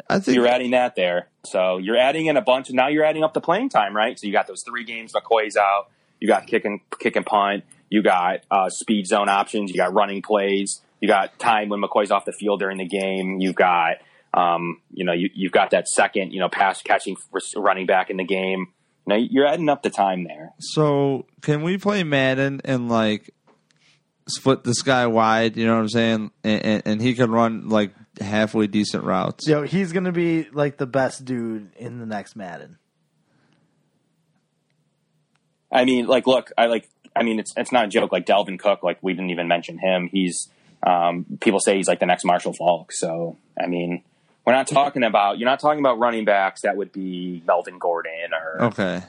I think you're adding that there. So you're adding in a bunch. Now you're adding up the playing time, right? So you got those three games, McCoy's out, you got kick and, kick and punt, you got uh, speed zone options, you got running plays, you got time when McCoy's off the field during the game, you've got, um, you know, you, you've got that second, you know, pass catching running back in the game. Now you're adding up the time there. So can we play Madden and like split this guy wide? You know what I'm saying? And, and, and he can run like halfway decent routes. Yo, he's gonna be like the best dude in the next Madden. I mean, like, look, I like. I mean, it's it's not a joke. Like Dalvin Cook, like we didn't even mention him. He's um, people say he's like the next Marshall Faulk. So I mean. We're not talking about – you're not talking about running backs that would be Melvin Gordon or okay.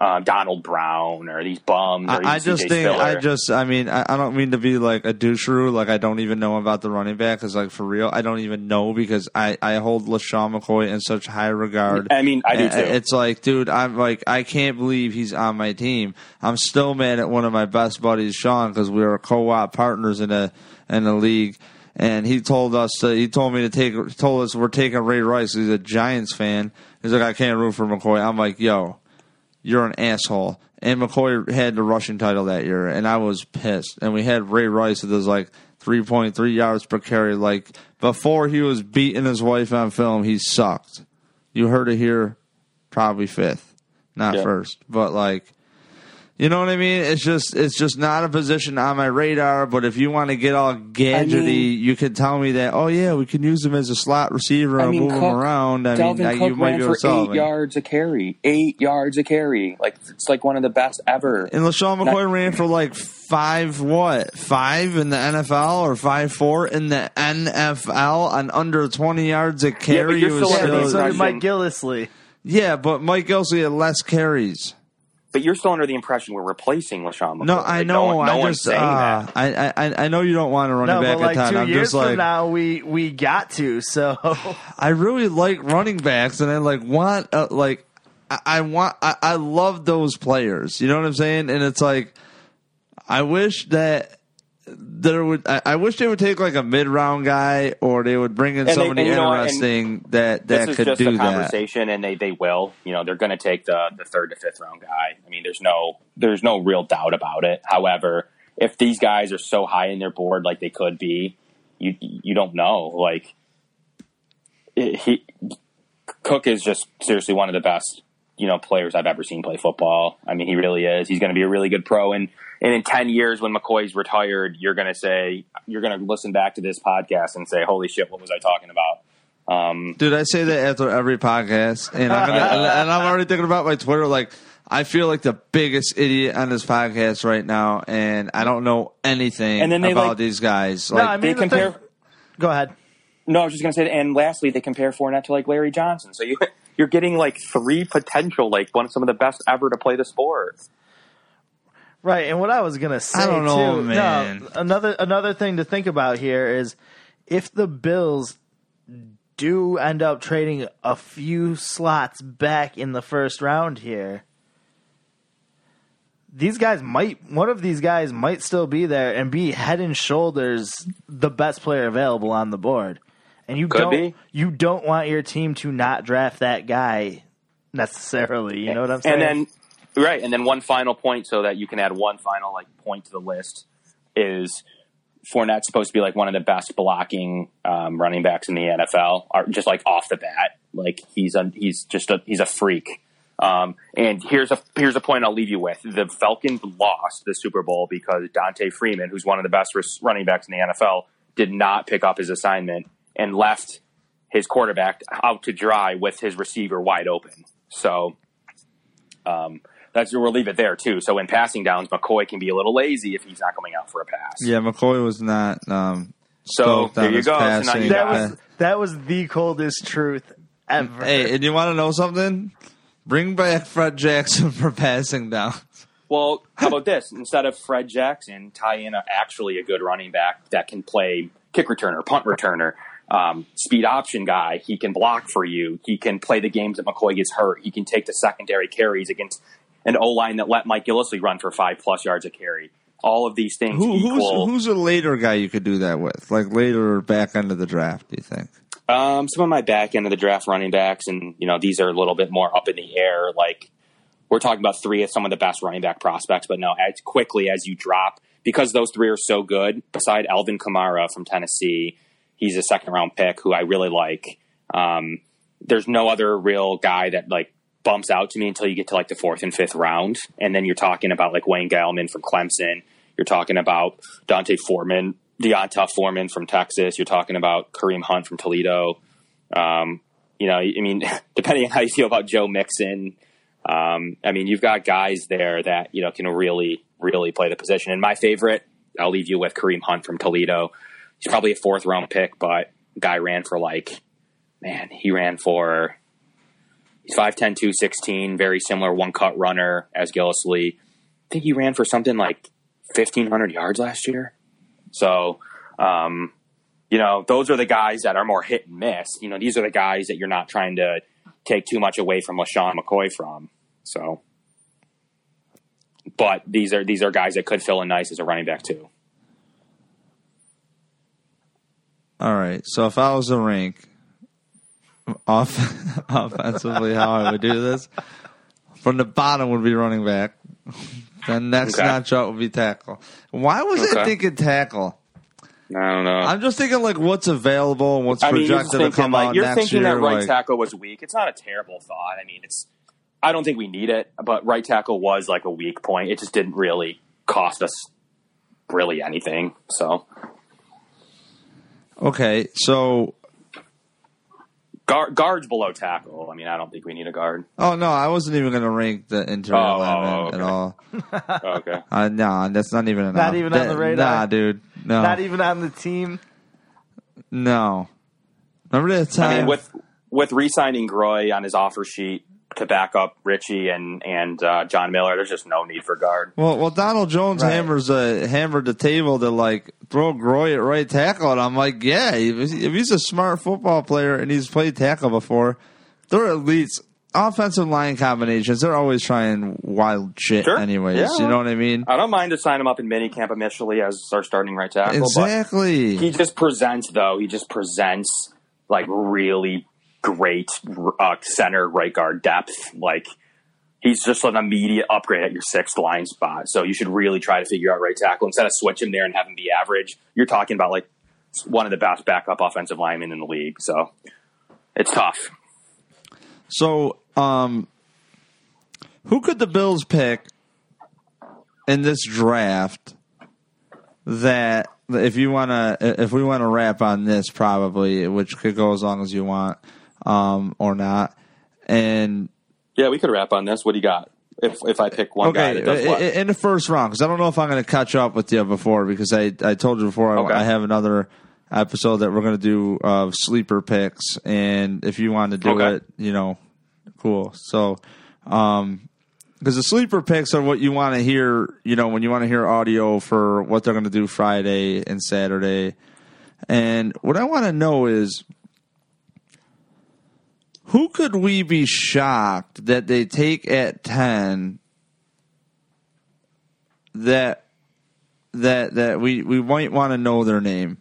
uh, Donald Brown or these bums. Or I, I just think Spiller. I just I mean I, I don't mean to be like a doucheroo. Like I don't even know about the running back. Because like for real, I don't even know because I, I hold LeSean McCoy in such high regard. I mean I do too. It's like dude, I'm like I can't believe he's on my team. I'm still mad at one of my best buddies, Sean, because we were co-op partners in a in a league. And he told us to, he told me to take told us we're taking Ray Rice. He's a Giants fan. He's like, I can't root for McCoy. I'm like, yo, you're an asshole. And McCoy had the rushing title that year, and I was pissed. And we had Ray Rice with his like three point three yards per carry. Like before he was beating his wife on film, he sucked. You heard it here, probably fifth, not yeah. first, but like. You know what I mean? It's just it's just not a position on my radar, but if you want to get all gadgety, I mean, you could tell me that, oh, yeah, we can use him as a slot receiver and I mean, move Cook, him around. I Dalvin mean, Cook you might ran be able for to eight me. yards a carry. Eight yards a carry. Like, it's like one of the best ever. And LeSean McCoy not- ran for like five, what, five in the N F L or five, four in the N F L on under twenty yards a carry. Yeah, but you're still under the impression. Mike Gillislee. Yeah, but Mike Gillislee had less carries. But you're still under the impression we're replacing LeSean McCoy. No, I like, know. No one, no I just, saying uh, that. I, I, I know you don't want to run no, back like a ton. Two I'm years just like, from now, we, we got to. So I really like running backs, and I like want uh, like I, I want I, I love those players. You know what I'm saying? And it's like I wish that there would. I, I wish they would take like a mid round guy, or they would bring in and somebody they, interesting know, that that could do that. This is just a conversation, that. and they, they will. You know, they're going to take the, the third to fifth round guy. I mean, there's no there's no real doubt about it. However, if these guys are so high in their board, like they could be, you you don't know. Like it, he Cook is just seriously one of the best you know players I've ever seen play football. I mean, he really is. He's going to be a really good pro and. And in ten years when McCoy's retired, you're going to say, you're going to listen back to this podcast and say, holy shit, what was I talking about? Um, Dude, I say that after every podcast. And I'm, gonna, and I'm already thinking about my Twitter. Like, I feel like the biggest idiot on this podcast right now. And I don't know anything and then they about like, these guys. Like, no, I mean, they compare. The Go ahead. No, I was just going to say, and lastly, they compare Fournette to like Larry Johnson. So you, you're getting like three potential, like one of some of the best ever to play the sport. Right, and what I was gonna say I don't know, too, man. No, another another thing to think about here is if the Bills do end up trading a few slots back in the first round here, these guys might one of these guys might still be there and be head and shoulders the best player available on the board, and you Could don't be. you don't want your team to not draft that guy necessarily. You know what I'm saying? And then. Right, and then one final point so that you can add one final like point to the list is Fournette's supposed to be like one of the best blocking um, running backs in the N F L, or just like off the bat, like he's a, he's just a, he's a freak. Um, and here's a here's a point I'll leave you with: the Falcons lost the Super Bowl because Dante Freeman, who's one of the best running backs in the N F L, did not pick up his assignment and left his quarterback out to dry with his receiver wide open. So. Um, That's we'll leave it there too. So in passing downs, McCoy can be a little lazy if he's not going out for a pass. Yeah, McCoy was not. Um, so there you go. So now you that was it. That was the coldest truth ever. Hey, and you want to know something? Bring back Fred Jackson for passing downs. Well, how about this? Instead of Fred Jackson, tie in a, actually a good running back that can play kick returner, punt returner, um, speed option guy. He can block for you. He can play the games that McCoy gets hurt. He can take the secondary carries against. An O-line that let Mike Gillislee run for five-plus yards a carry. All of these things Who, equal. Who's, who's a later guy you could do that with? Like later or back end of the draft, do you think? Um, some of my back end of the draft running backs, and you know these are a little bit more up in the air. Like we're talking about three of some of the best running back prospects, but no, as quickly as you drop, because those three are so good, beside Alvin Kamara from Tennessee, he's a second-round pick who I really like. Um, there's no other real guy that like, bumps out to me until you get to like the fourth and fifth round. And then you're talking about like Wayne Gallman from Clemson. You're talking about Dante Foreman, Deonta Foreman from Texas. You're talking about Kareem Hunt from Toledo. Um, you know, I mean, depending on how you feel about Joe Mixon, um, I mean, you've got guys there that, you know, can really, really play the position. And my favorite, I'll leave you with Kareem Hunt from Toledo. He's probably a fourth round pick, but guy ran for like, man, he ran for... He's five ten, two sixteen, very similar one-cut runner as Gillislee. I think he ran for something like fifteen hundred yards last year. So, um, you know, those are the guys that are more hit and miss. You know, these are the guys that you're not trying to take too much away from LeSean McCoy from. So, but these are these are guys that could fill in nice as a running back too. All right. So if I was to rank off, offensively how I would do this, from the bottom would be running back. Then next notch up would be tackle. Why was okay. I thinking tackle? I don't know. I'm just thinking like what's available and what's I projected mean, to thinking, come like, out next year. You're thinking that right like, tackle was weak. It's not a terrible thought. I mean, it's. I don't think we need it, but right tackle was like a weak point. It just didn't really cost us really anything. So. Okay, so guard, guards below tackle. I mean, I don't think we need a guard. Oh no, I wasn't even going to rank the interior oh, lineman oh, okay. at all. okay, uh, no, that's not even enough. Not even that, on the radar. Nah, dude, no. Not even on the team. No, remember that time? I mean, with with re-signing Groy on his offer sheet to back up Richie and and uh, John Miller, there's just no need for guard. Well, well, Donald Jones right. hammers uh, hammered the table to like throw Groy at right tackle, and I'm like, yeah, if he's a smart football player and he's played tackle before, they're elites. Offensive line combinations, they're always trying wild shit sure. anyways. Yeah. You know what I mean? I don't mind to sign him up in minicamp initially as our starting right tackle. Exactly. But he just presents, though. He just presents like really great uh, center right guard depth. Like he's just an immediate upgrade at your sixth line spot. So you should really try to figure out right tackle instead of switch him there and have him be average. You're talking about like one of the best backup offensive linemen in the league. So it's tough. So um, who could the Bills pick in this draft that if you want to, if we want to wrap on this probably, which could go as long as you want. Um, or not, and yeah, we could wrap on this. What do you got? If if I pick one okay, guy, that does what? In the first round, because I don't know if I'm going to catch up with you before, because I, I told you before okay. I, I have another episode that we're going to do of sleeper picks, and if you want to do okay. it, you know, cool. So, um, because the sleeper picks are what you want to hear, you know, when you want to hear audio for what they're going to do Friday and Saturday, and what I want to know is, who could we be shocked that they take at ten that that that we, we might want to know their name?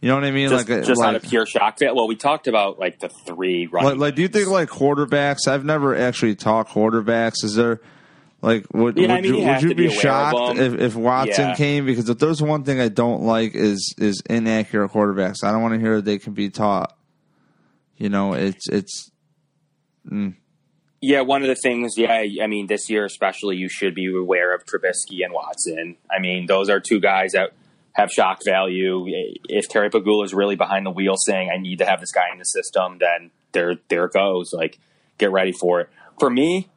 You know what I mean? Just, like a, just like, out of pure shock. Well, we talked about like the three running. Like, like do you think like quarterbacks? I've never actually talked quarterbacks. Is there like would yeah, would I mean, you, you, would you be, be shocked if, if Watson yeah. came? Because if there's one thing I don't like is is inaccurate quarterbacks. I don't want to hear that they can be taught. You know, it's it's. Mm. Yeah, one of the things. Yeah, I mean, this year especially, you should be aware of Trubisky and Watson. I mean, those are two guys that have shock value. If Terry Pagula is really behind the wheel, saying I need to have this guy in the system, then there there it goes. Like, get ready for it. For me,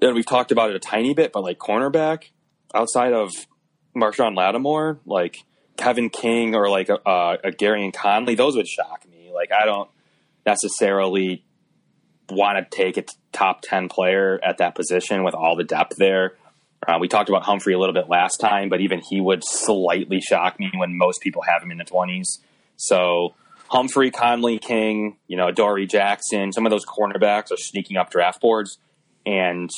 and we've talked about it a tiny bit, but like cornerback, outside of Marshawn Lattimore, like Kevin King or like a, a, a Gary and Conley, those would shock me. Like, I don't necessarily want to take a top ten player at that position with all the depth there. Uh, we talked about Humphrey a little bit last time, but even he would slightly shock me when most people have him in the twenties. So Humphrey, Conley, King, you know, Dory Jackson, some of those cornerbacks are sneaking up draft boards and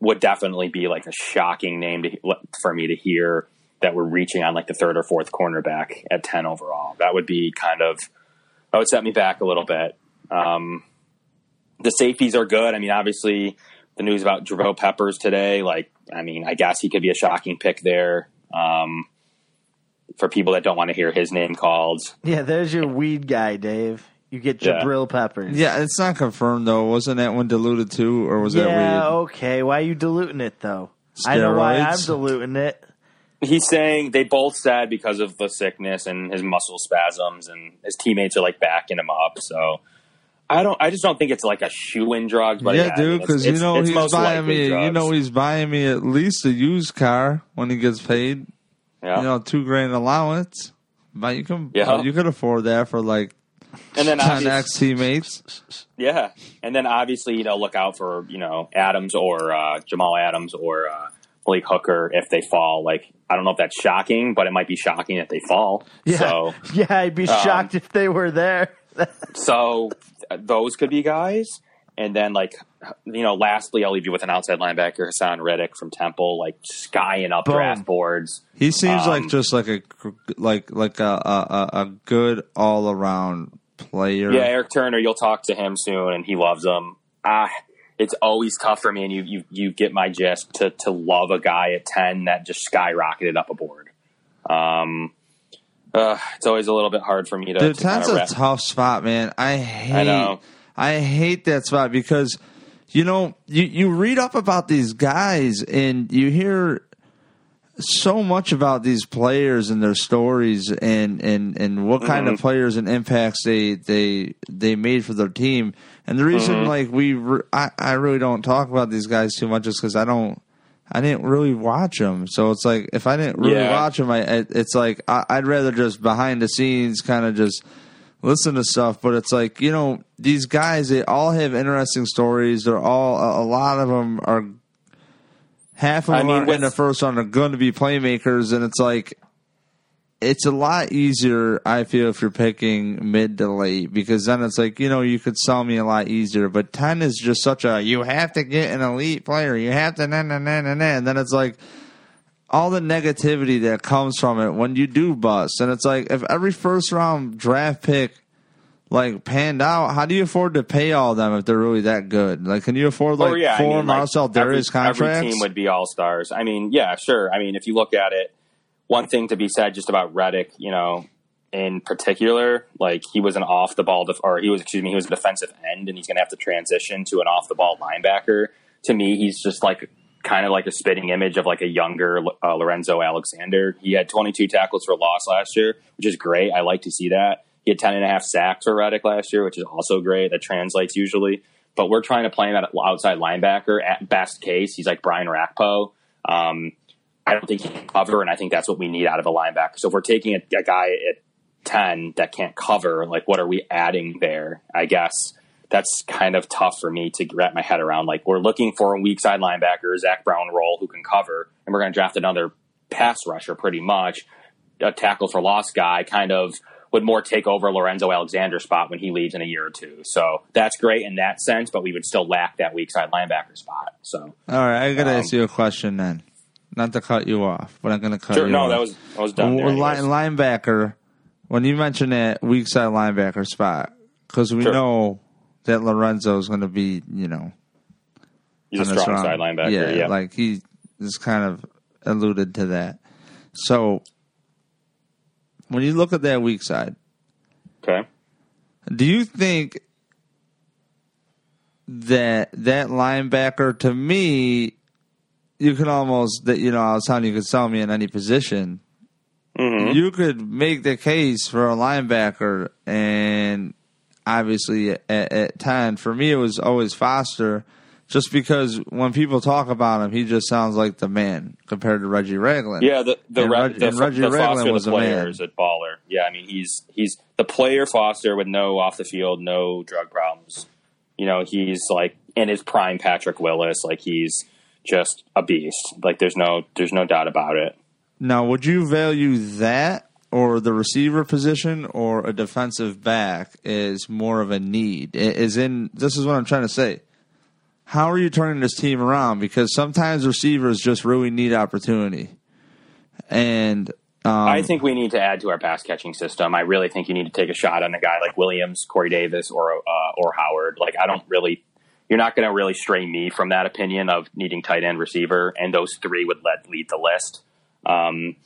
would definitely be like a shocking name to, for me to hear that we're reaching on like the third or fourth cornerback at ten overall. That would be kind of, that would set me back a little bit. Um, the safeties are good. I mean, obviously the news about Jabril Peppers today, like, I mean, I guess he could be a shocking pick there. Um, for people that don't want to hear his name called. Yeah. There's your weed guy, Dave. You get Jabril yeah. Peppers. Yeah. It's not confirmed though. Wasn't that one diluted too, or was yeah, that weed? Yeah. Okay. Why are you diluting it though? Steroids? I know why I'm diluting it. He's saying they both said because of the sickness and his muscle spasms, and his teammates are like backing him up. So, I don't. I just don't think it's like a shoe-in drug. But yeah, yeah dude, because I mean, you know he's buying me. Drugs. You know he's buying me at least a used car when he gets paid. Yeah. You know, two grand allowance, but you can yeah. you could afford that for like And then ex teammates. Yeah, and then obviously you know look out for you know Adams or uh, Jamal Adams or uh, Malik Hooker if they fall. Like I don't know if that's shocking, but it might be shocking if they fall. Yeah, so, yeah, I'd be um, shocked if they were there. So those could be guys. And then, like, you know, lastly, I'll leave you with an outside linebacker, Hassan Reddick from Temple, like skying up Boom. draft boards. He seems um, like just like a like like a a, a good all around player. Yeah, Eric Turner, you'll talk to him soon, and he loves him. Ah, it's always tough for me, and you you you get my gist to to love a guy at ten that just skyrocketed up a board. Um. Uh, it's always a little bit hard for me to. Dude, ten's a tough spot, man. I hate. I know. I hate that spot because, you know, you, you read up about these guys and you hear so much about these players and their stories and, and, and what kind mm-hmm. of players and impacts they they they made for their team. And the reason mm-hmm. like we re- I, I really don't talk about these guys too much is because I don't I didn't really watch them. So it's like if I didn't really yeah. watch them, I it's like I, I'd rather just behind the scenes kind of just. Listen to stuff, but it's like, you know, these guys, they all have interesting stories. They're all, a, a lot of them are, half of them I mean, are in the first round are going to be playmakers. And it's like, it's a lot easier, I feel, if you're picking mid to late, because then it's like, you know, you could sell me a lot easier. But ten is just such a, you have to get an elite player. You have to, na, na, na, na, na. And then it's like, all the negativity that comes from it when you do bust. And it's like, if every first round draft pick like panned out, how do you afford to pay all of them if they're really that good? Like, can you afford like oh, yeah. four I mean, Marcel like, Darius contracts? Every team would be all-stars. I mean, yeah, sure. I mean, if you look at it, one thing to be said just about Reddick, you know, in particular, like he was an off the ball, def- or he was, excuse me, he was a defensive end and he's going to have to transition to an off the ball linebacker. To me, he's just like, kind of like a spitting image of like a younger uh, Lorenzo Alexander. He had twenty-two tackles for loss last year, which is great. I like to see that. He had ten and a half sacks for Reddick last year, which is also great. That translates usually. But we're trying to play him at outside linebacker. At best case, he's like Brian Rakpo. Um, I don't think he can cover, and I think that's what we need out of a linebacker. So if we're taking a, a guy at ten that can't cover, like what are we adding there, I guess? That's kind of tough for me to wrap my head around. Like, we're looking for a weak side linebacker, Zach Brown role, who can cover, and we're going to draft another pass rusher pretty much. A tackle for loss guy kind of would more take over Lorenzo Alexander's spot when he leaves in a year or two. So that's great in that sense, but we would still lack that weak side linebacker spot. So, all right, I got to um, ask you a question then. Not to cut you off, but I'm going to cut sure, you no, off. Sure, no, that was, I was done. Well, line, linebacker, when you mentioned that weak side linebacker spot, because we sure. know – that Lorenzo is going to be, you know, he's a strong side linebacker. Yeah, yeah, like he just kind of alluded to that. So when you look at that weak side, okay, do you think that that linebacker, to me, you can almost that you know I was telling you, you could sell me in any position. Mm-hmm. You could make the case for a linebacker and. Obviously, at, at ten, for me, it was always Foster, just because when people talk about him, he just sounds like the man compared to Reggie Ragland. Yeah, the the, and Re- Reg- the, and Reggie the Ragland Foster was the player is a baller. Yeah, I mean he's he's the player Foster with no off the field, no drug problems. You know, he's like in his prime Patrick Willis, like he's just a beast. Like there's no there's no doubt about it. Now, would you value that? Or the receiver position or a defensive back is more of a need. It is in this is what I'm trying to say. How are you turning this team around? Because sometimes receivers just really need opportunity. And um, I think we need to add to our pass catching system. I really think you need to take a shot on a guy like Williams, Corey Davis, or uh, or Howard. Like I don't really, you're not going to really stray me from that opinion of needing tight end receiver, and those three would lead lead the list. Um,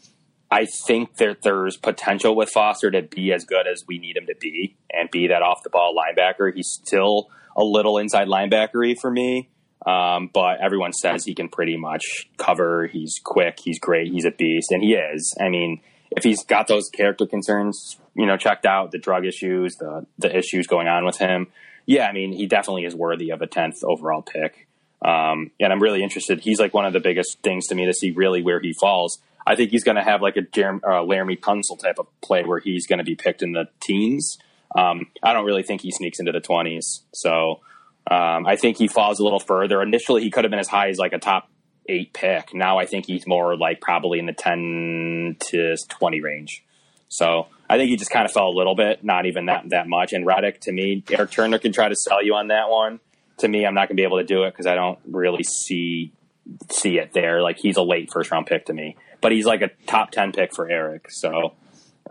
I think that there's potential with Foster to be as good as we need him to be and be that off-the-ball linebacker. He's still a little inside linebackery for me, um, but everyone says he can pretty much cover. He's quick. He's great. He's a beast, and he is. I mean, if he's got those character concerns, you know, checked out, the drug issues, the the issues going on with him, yeah, I mean, he definitely is worthy of a tenth overall pick. Um, and I'm really interested. He's like one of the biggest things to me to see really where he falls. I think he's going to have like a Jeremy, uh, Laramie Tunsil type of play where he's going to be picked in the teens. Um, I don't really think he sneaks into the twenties. So um, I think he falls a little further. Initially, he could have been as high as like a top eight pick. Now I think he's more like probably in the ten to twenty range. So I think he just kind of fell a little bit, not even that that much. And Reddick, to me, Eric Turner can try to sell you on that one. To me, I'm not going to be able to do it because I don't really see see it there. Like, he's a late first-round pick to me. But he's like a top ten pick for Eric. So,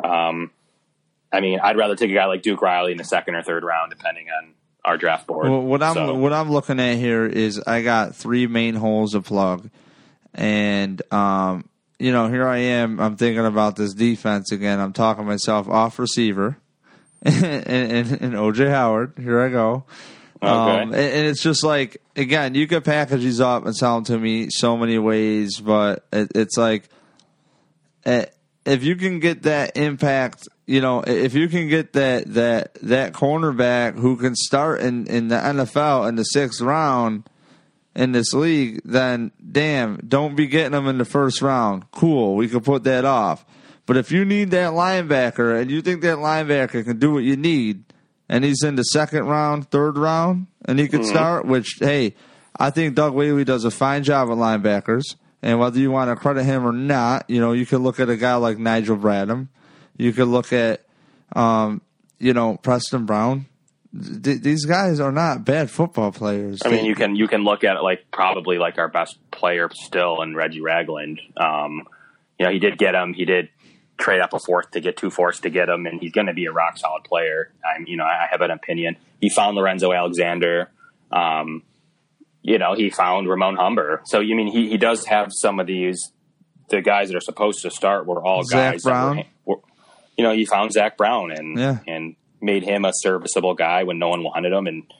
um, I mean, I'd rather take a guy like Duke Riley in the second or third round, depending on our draft board. Well, what I'm so. what I'm looking at here is I got three main holes to plug. And, um, you know, here I am. I'm thinking about this defense again. I'm talking myself off receiver and, and, and O J. Howard. Here I go. Okay. Um, and, and it's just like, again, you could package these up and sell them to me so many ways, but it, it's like it, if you can get that impact, you know, if you can get that that that cornerback who can start in, in the N F L in the sixth round in this league, then damn, don't be getting them in the first round. Cool, we can put that off. But if you need that linebacker and you think that linebacker can do what you need, and he's in the second round, third round, and he could mm-hmm. start, which, hey, I think Doug Whaley does a fine job at linebackers. And whether you want to credit him or not, you know, you could look at a guy like Nigel Bradham. You could look at, um, you know, Preston Brown. D- these guys are not bad football players. I mean, they, you can you can look at it like probably like our best player still in Reggie Ragland. Um, you know, he did get him. He did trade up a fourth to get two fourths to get him, and he's going to be a rock solid player. I'm, you know, I have an opinion. He found Lorenzo Alexander. Um, you know, he found Ramon Humber. So, you mean, he, he does have some of these, the guys that are supposed to start were all Zach guys. Brown. That were, were, you know, he found Zach Brown and, yeah. and made him a serviceable guy when no one wanted him. And,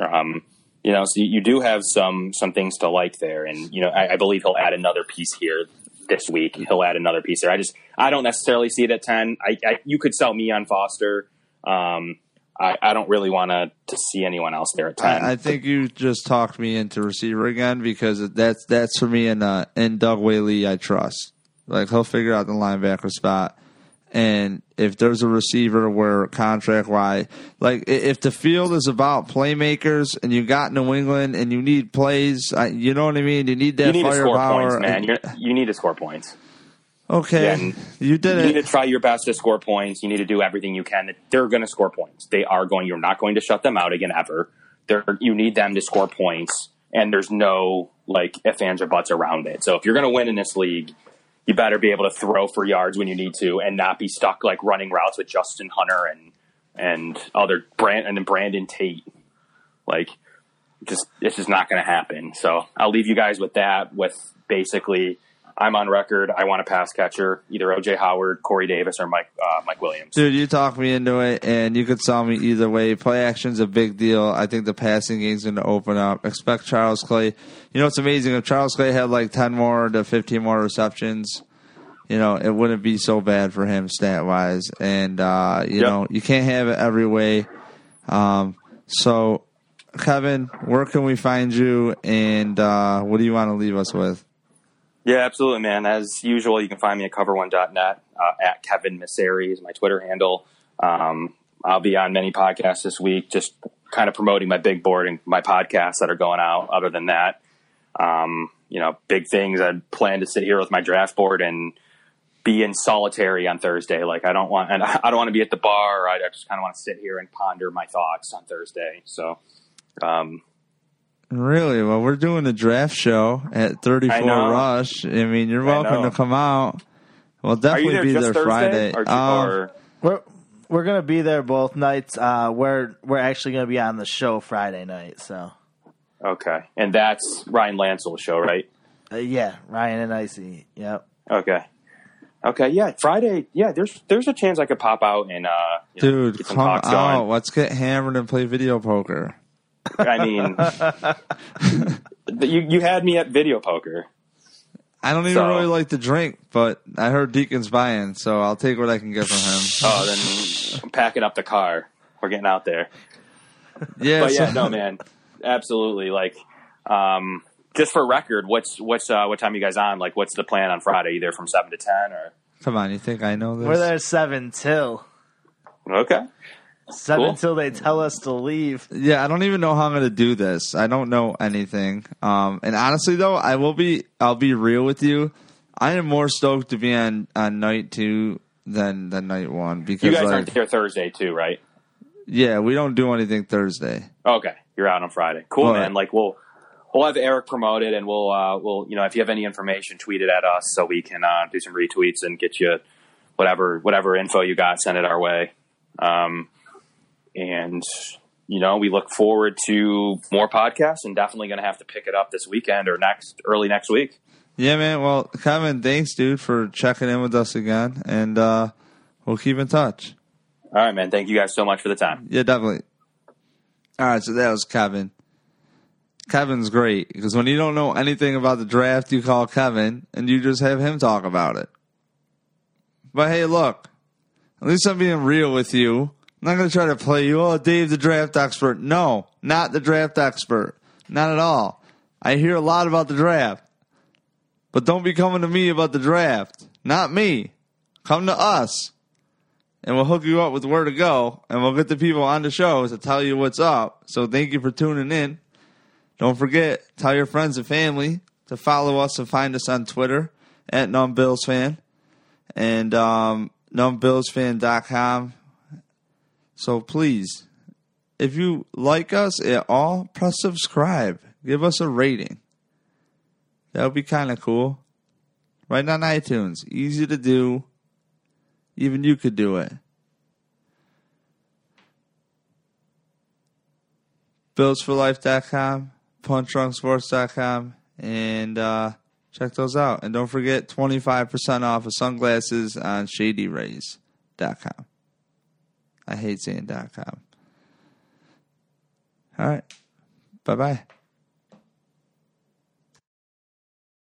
um, you know, so you do have some, some things to like there. And, you know, I, I believe he'll add another piece here. This week he'll add another piece there. I just I don't necessarily see it at ten. I, I you could sell me on Foster. Um, I, I don't really want to to see anyone else there at ten. I, I think you just talked me into receiver again because that's that's for me and uh and Doug Whaley I trust. Like he'll figure out the linebacker spot. And if there's a receiver where contract wise, like if the field is about playmakers and you got New England and you need plays, I, you know what I mean? You need that firepower. You need fire to score power. points, man. You're, you need to score points. Okay. Yeah, you did you it. You need to try your best to score points. You need to do everything you can. They're going to score points. They are going. You're not going to shut them out again ever. They're, you need them to score points, and there's no like ifs, ands, or buts around it. So if you're going to win in this league, you better be able to throw for yards when you need to and not be stuck like running routes with Justin Hunter and and other Brand and Brandon Tate. Like just this is not going to happen. So I'll leave you guys with that, with basically I'm on record. I want a pass catcher, either O J. Howard, Corey Davis, or Mike uh, Mike Williams. Dude, you talked me into it, and you could sell me either way. Play action's a big deal. I think the passing game's going to open up. Expect Charles Clay. You know, it's amazing. If Charles Clay had like ten more to fifteen more receptions, you know, it wouldn't be so bad for him stat-wise. And, uh, you yep. know, you can't have it every way. Um, so, Kevin, where can we find you, and uh, what do you want to leave us with? Yeah, absolutely, man. As usual, you can find me at cover one dot net. Uh, at Kevin Massari is my Twitter handle. Um, I'll be on many podcasts this week, just kind of promoting my big board and my podcasts that are going out. Other than that, um, you know, big things. I plan to sit here with my draft board and be in solitary on Thursday. Like I don't want, and I don't want to be at the bar. I just kind of want to sit here and ponder my thoughts on Thursday. So, um, really? Well, we're doing a draft show at thirty-four I Rush. I mean, you're welcome to come out. We'll definitely there be there Thursday Friday. Or, um, or? We're we're gonna be there both nights. Uh, we're we're actually gonna be on the show Friday night. So okay, and that's Ryan Lancel's show, right? Uh, yeah, Ryan and Icy. Yep. Okay. Okay. Yeah, Friday. Yeah, there's there's a chance I could pop out and uh, you dude, know, get some come talks out. Going. Let's get hammered and play video poker. I mean, you you had me at video poker. I don't even so. really like to drink, but I heard Deacon's buying, so I'll take what I can get from him. Oh, then I'm packing up the car. We're getting out there. Yeah, but yeah, no, man, absolutely. Like, um, just for record, what's what's uh, what time are you guys on? Like, what's the plan on Friday? Either from seven to ten, or come on, you think I know this? We're there seven till. Okay. seven cool. till they tell us to leave. Yeah, I don't even know how I'm going to do this. I don't know anything. Um, and honestly, though, I will be. I'll be real with you. I am more stoked to be on, on night two than than night one because you guys like, aren't here Thursday too, right? Yeah, we don't do anything Thursday. Okay, you're out on Friday. Cool, all man. Right. Like we'll we'll have Eric promote it, and we'll uh, we'll you know if you have any information, tweet it at us so we can uh, do some retweets and get you whatever whatever info you got, send it our way. Um, and, you know, we look forward to more podcasts and definitely going to have to pick it up this weekend or next, early next week. Yeah, man. Well, Kevin, thanks, dude, for checking in with us again. And, uh, we'll keep in touch. All right, man. Thank you guys so much for the time. Yeah, definitely. All right. So that was Kevin. Kevin's great because when you don't know anything about the draft, you call Kevin and you just have him talk about it. But hey, look, at least I'm being real with you. I'm not going to try to play you, oh, Dave, the draft expert. No, not the draft expert. Not at all. I hear a lot about the draft. But don't be coming to me about the draft. Not me. Come to us. And we'll hook you up with where to go. And we'll get the people on the show to tell you what's up. So thank you for tuning in. Don't forget, tell your friends and family to follow us and find us on Twitter at NumBillsFan. And um, Num Bills Fan dot com. So please, if you like us at all, press subscribe. Give us a rating. That would be kind of cool. Right on iTunes. Easy to do. Even you could do it. Bills for Life dot com, Punch Drunk Sports dot com, and uh, check those out. And don't forget, twenty-five percent off of sunglasses on Shady Rays dot com. I hate saying dot com. All right. Bye-bye.